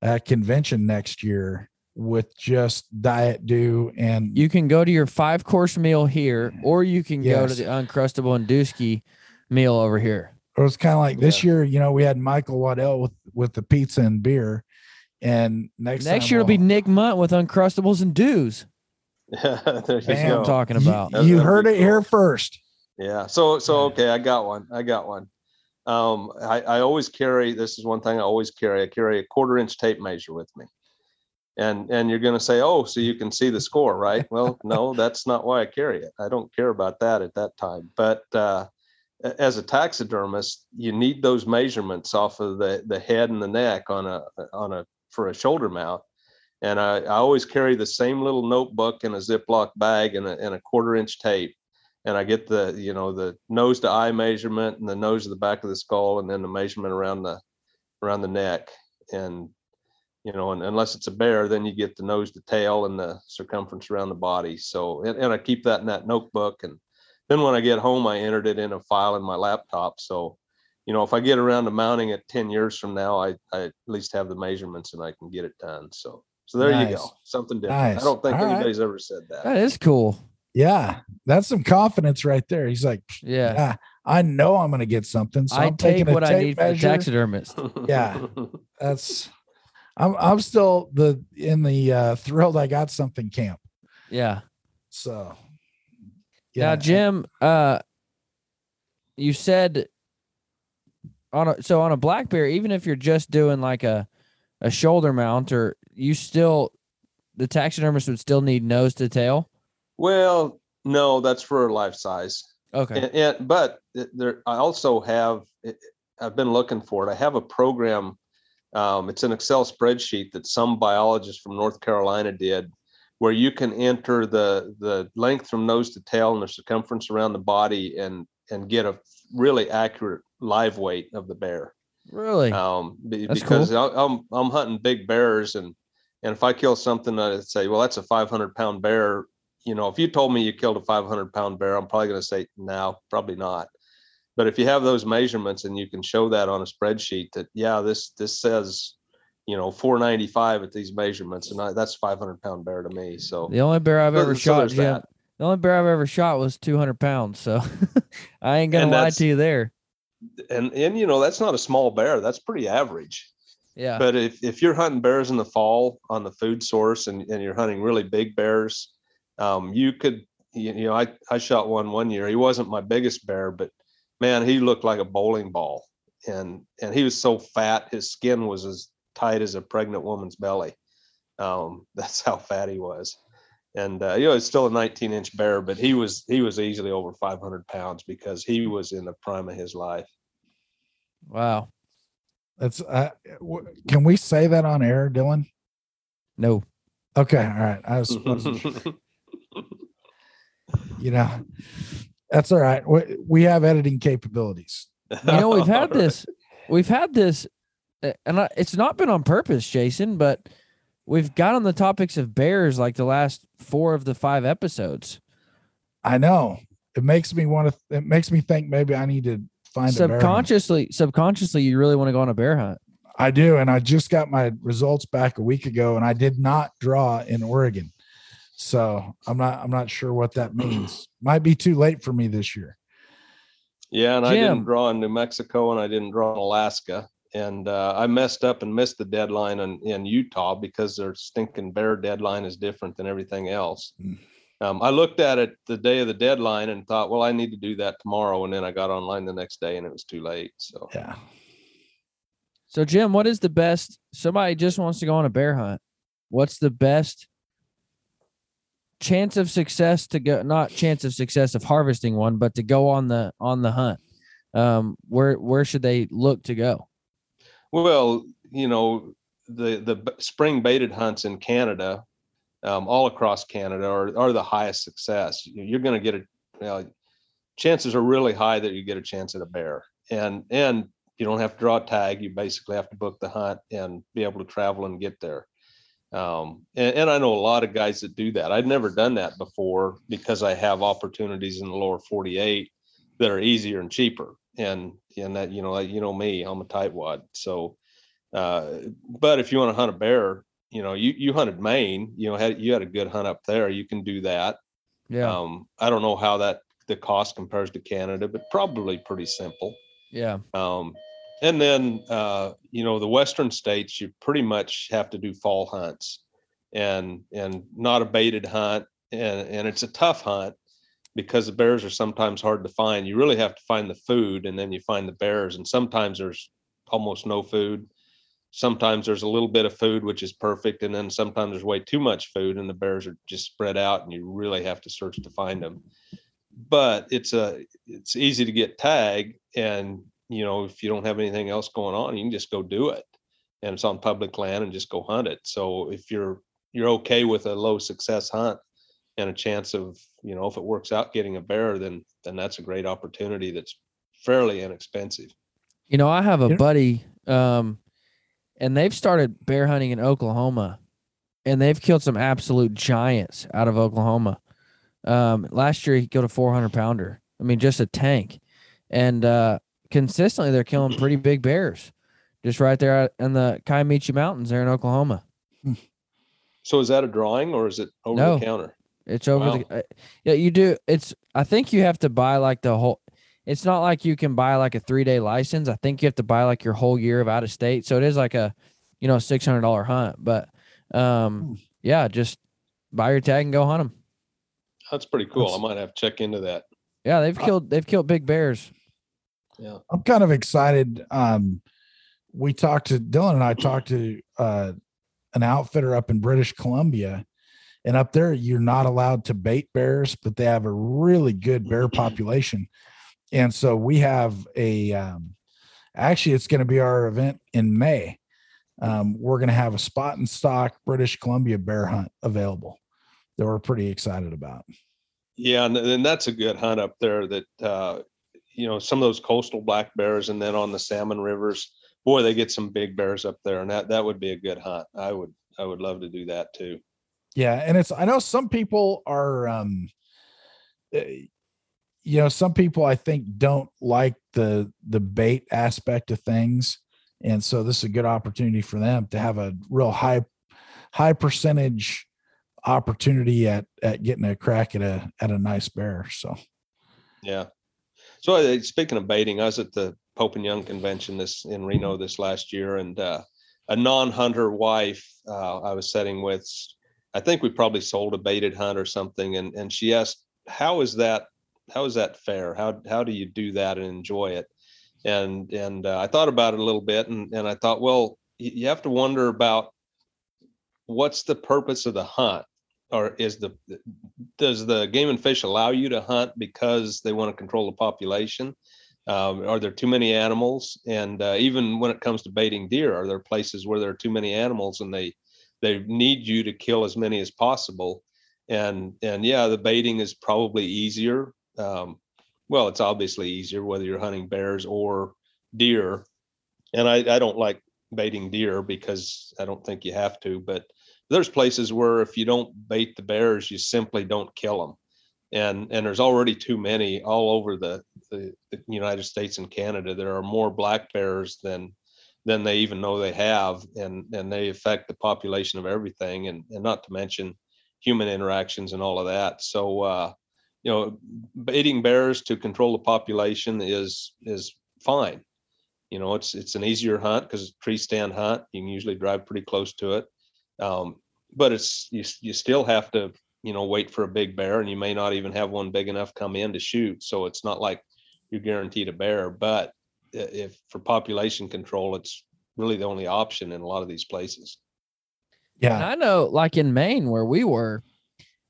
at convention next year with just Diet Dew, and you can go to your five course meal here, or you can yes. go to the Uncrustable and Dewski meal over here. It was kind of like yeah. this year, you know, we had Michael Waddell with, with the pizza and beer, and next next year we'll, it'll be Nick Munt with Uncrustables and Dews. Yeah, that's what I'm talking about. You, you heard it cool. here first. Yeah. So, so, okay. I got one. I got one. Um, I, I always carry, this is one thing I always carry. I carry a quarter inch tape measure with me, and, and you're going to say, oh, so you can see the score, right? Well, no, that's not why I carry it. I don't care about that at that time. But, uh, as a taxidermist, you need those measurements off of the, the head and the neck on a, on a, for a shoulder mount. And I, I always carry the same little notebook in a Ziploc bag and a, and a quarter inch tape. And I get the, you know, the nose to eye measurement and the nose to the back of the skull, and then the measurement around the, around the neck. And, you know, and unless it's a bear, then you get the nose to tail and the circumference around the body. So, and, and I keep that in that notebook. And then when I get home, I entered it in a file in my laptop. So, you know, if I get around to mounting it ten years from now, I, I at least have the measurements and I can get it done. So. So there nice. You go. Something different. Nice. I don't think All anybody's right. ever said that. That is cool. Yeah. That's some confidence right there. He's like, yeah, yeah I know I'm going to get something. So I I'm take what I need measure. For the taxidermist. Yeah. That's, I'm I'm still the in the uh, thrilled I got something camp. Yeah. So. Yeah. Now, Jim, uh, you said on a, so on a black bear, even if you're just doing like a, a shoulder mount, or you still, the taxidermist would still need nose to tail? Well, no, that's for life size. Okay. And, and, but there, I also have, I've been looking for it. I have a program. Um, it's an Excel spreadsheet that some biologist from North Carolina did, where you can enter the the length from nose to tail and the circumference around the body, and and get a really accurate live weight of the bear. Really? Um, b- that's because cool. I'm I'm hunting big bears, and and if I kill something, I'd say, well, that's a five hundred pound bear. You know, if you told me you killed a five hundred pound bear, I'm probably going to say no, probably not. But if you have those measurements and you can show that on a spreadsheet that, yeah, this, this says, you know, four ninety-five at these measurements, and I, that's five hundred pound bear to me. So the only bear I've ever shot, yeah, that. the only bear I've ever shot was two hundred pounds. So I ain't going to lie to you there. And, and, you know, that's not a small bear. That's pretty average. Yeah. But if, if you're hunting bears in the fall on the food source, and, and you're hunting really big bears, um, you could, you, you know, I, I shot one one year. He wasn't my biggest bear, but man, he looked like a bowling ball, and and he was so fat, his skin was as tight as a pregnant woman's belly. Um, that's how fat he was. And, uh, you know, it's still a nineteen inch bear, but he was, he was easily over five hundred pounds because he was in the prime of his life. Wow. That's, uh, w- can we say that on air, Dylan? No. Okay. All right. I was, wasn't sure. You know, that's all right. We, we have editing capabilities. You know, we've had this, we've had this, and I, it's not been on purpose, Jason, but we've got on the topics of bears like the last four of the five episodes. I know. It makes me want to, it makes me think maybe I need to find subconsciously, a bear hunt. Subconsciously, you really want to go on a bear hunt. I do. And I just got my results back a week ago, and I did not draw in Oregon. So I'm not, I'm not sure what that means. Might be too late for me this year. Yeah. And Jim. I didn't draw in New Mexico, and I didn't draw in Alaska. And uh, I messed up and missed the deadline in, in Utah because their stinking bear deadline is different than everything else. Mm. Um, I looked at it the day of the deadline and thought, well, I need to do that tomorrow. And then I got online the next day, and it was too late. So, yeah. So, Jim, what is the best? Somebody just wants to go on a bear hunt. What's the best chance of success to go? Not chance of success of harvesting one, but to go on the on the hunt. Um, where where should they look to go? Well, you know, the, the spring baited hunts in Canada, um, all across Canada, are, are the highest success. You're going to get a, you know, chances are really high that you get a chance at a bear, and, and you don't have to draw a tag. You basically have to book the hunt and be able to travel and get there. Um, and, and I know a lot of guys that do that. I've never done that before because I have opportunities in the lower forty-eight that are easier and cheaper. And, and that, you know, like, you know, me, I'm a tightwad. So, uh, but if you want to hunt a bear, you know, you, you hunted Maine, you know, had, you had a good hunt up there. You can do that. Yeah. Um, I don't know how that, the cost compares to Canada, but probably pretty simple. Yeah. Um, and then, uh, you know, the Western states, you pretty much have to do fall hunts and, and not a baited hunt. And, and it's a tough hunt, because the bears are sometimes hard to find. You really have to find the food, and then you find the bears. And sometimes there's almost no food. Sometimes there's a little bit of food, which is perfect. And then sometimes there's way too much food, and the bears are just spread out, and you really have to search to find them. But it's a, it's easy to get tagged. And, you know, if you don't have anything else going on, you can just go do it. And it's on public land, and just go hunt it. So if you're, you're okay with a low success hunt, and a chance of, you know, if it works out getting a bear, then then that's a great opportunity that's fairly inexpensive. You know, I have a buddy, um, and they've started bear hunting in Oklahoma, and they've killed some absolute giants out of Oklahoma. Um, last year, he killed a four hundred pounder. I mean, just a tank. And uh, consistently, they're killing pretty big bears just right there in the Kiamichi Mountains there in Oklahoma. So is that a drawing, or is it over no. the counter? It's over. Wow. The, uh, yeah, you do. It's, I think you have to buy like the whole, it's not like you can buy like a three day license. I think you have to buy like your whole year of out of state. So it is like a, you know, six hundred dollars hunt, but, um, yeah, just buy your tag and go hunt them. That's pretty cool. That's, I might have to check into that. Yeah. They've killed, they've killed big bears. Yeah. I'm kind of excited. Um, we talked to Dylan and I talked to uh, an outfitter up in British Columbia, and up there, you're not allowed to bait bears, but they have a really good bear population. And so we have a, um, actually it's going to be our event in May. Um, we're going to have a spot and stock British Columbia bear hunt available that we're pretty excited about. Yeah. And, and that's a good hunt up there that, uh, you know, some of those coastal black bears, and then on the salmon rivers, boy, they get some big bears up there, and that, that would be a good hunt. I would, I would love to do that too. Yeah. And it's, I know some people are, um, you know, some people I think don't like the, the bait aspect of things. And so this is a good opportunity for them to have a real high, high percentage opportunity at, at getting a crack at a, at a nice bear. So, yeah. So uh, speaking of baiting, I was at the Pope and Young convention this in Reno this last year, and uh, a non-hunter wife uh, I was sitting with, I think we probably sold a baited hunt or something. And, and she asked, how is that, how is that fair? How, how do you do that and enjoy it? And, and uh, I thought about it a little bit, and, and I thought, well, you have to wonder about what's the purpose of the hunt, or is the, does the Game and Fish allow you to hunt because they want to control the population? Um, are there too many animals? And uh, even when it comes to baiting deer, are there places where there are too many animals and they, they need you to kill as many as possible? And, and yeah, the baiting is probably easier. Um, Well, it's obviously easier whether you're hunting bears or deer. And I, I don't like baiting deer because I don't think you have to, but there's places where if you don't bait the bears, you simply don't kill them. And, and there's already too many all over the, the, the United States and Canada. There are more black bears than, than they even know they have. And, and they affect the population of everything, and, and not to mention human interactions and all of that. So, uh, you know, baiting bears to control the population is, is fine. You know, it's, it's an easier hunt because it's a tree stand hunt. You can usually drive pretty close to it. Um, but it's, you, you still have to, you know, wait for a big bear, and you may not even have one big enough come in to shoot. So it's not like you're guaranteed a bear, but if for population control, it's really the only option in a lot of these places. Yeah. And I know, like in Maine where we were,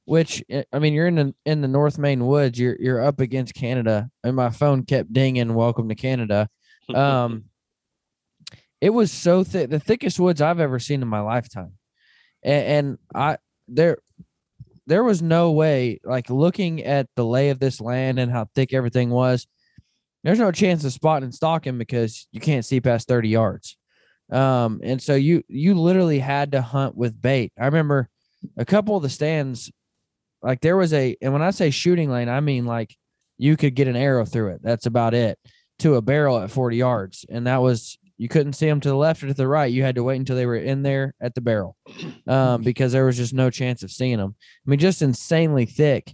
which, I mean, you're in the, in the North Maine woods, you're, you're up against Canada, and my phone kept dinging, welcome to Canada. Um, it was so thick, the thickest woods I've ever seen in my lifetime. And, and I, there, there was no way, like looking at the lay of this land and how thick everything was, there's no chance of spotting and stalking because you can't see past thirty yards. Um, and so you, you literally had to hunt with bait. I remember a couple of the stands, like there was a, and when I say shooting lane, I mean, like you could get an arrow through it. That's about it, to a barrel at forty yards. And that was, you couldn't see them to the left or to the right. You had to wait until they were in there at the barrel, um, because there was just no chance of seeing them. I mean, just insanely thick,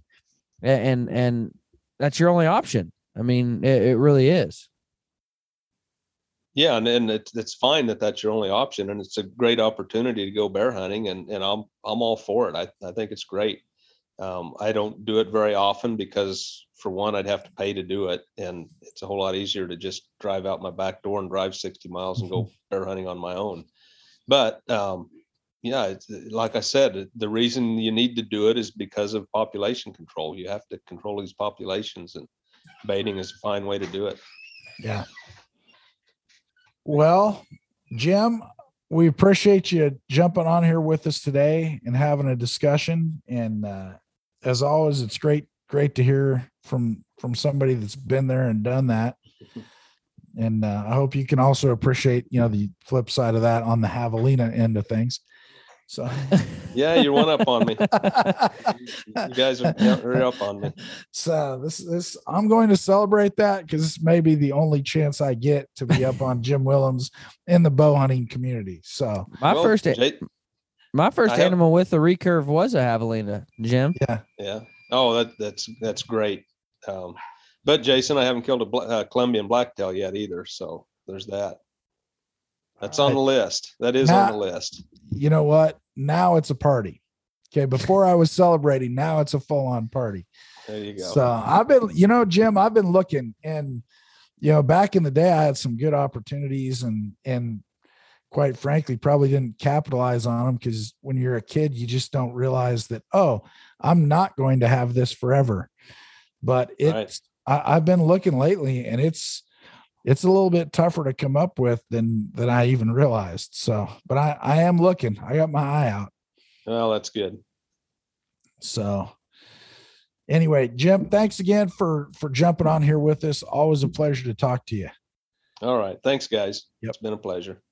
and, and, and that's your only option. I mean, it, it really is. Yeah. And, and it's, it's fine that that's your only option, and it's a great opportunity to go bear hunting, and, and I'm, I'm all for it. I, I think it's great. Um, I don't do it very often because, for one, I'd have to pay to do it, and it's a whole lot easier to just drive out my back door and drive sixty miles and go bear hunting on my own. But um, yeah, it's, like I said, the reason you need to do it is because of population control. You have to control these populations, and baiting is a fine way to do it. Yeah. Well, Jim, we appreciate you jumping on here with us today and having a discussion. And uh, as always, it's great, great to hear from, from somebody that's been there and done that. And uh, I hope you can also appreciate, you know, the flip side of that on the javelina end of things. So yeah, you're one up on me. You guys are you're up on me. So this this I'm going to celebrate that, because this may be the only chance I get to be up on Jim Willems in the bow hunting community. So my well, first Jay, my first I animal have, with a recurve was a javelina, Jim. Yeah, yeah. Oh, that that's that's great. Um, but Jason, I haven't killed a uh, Columbian blacktail yet either. So there's that. That's on the list. That is now, on the list. You know what? Now it's a party. Okay. Before I was celebrating. Now it's a full on party. There you go. So I've been, you know, Jim, I've been looking, and you know, back in the day, I had some good opportunities and, and quite frankly, probably didn't capitalize on them, because when you're a kid, you just don't realize that, oh, I'm not going to have this forever. But it's, right. I, I've been looking lately, and it's, it's a little bit tougher to come up with than, than I even realized. So, but I, I am looking, I got my eye out. Well, that's good. So anyway, Jim, thanks again for, for jumping on here with us. Always a pleasure to talk to you. All right. Thanks, guys. Yep. It's been a pleasure.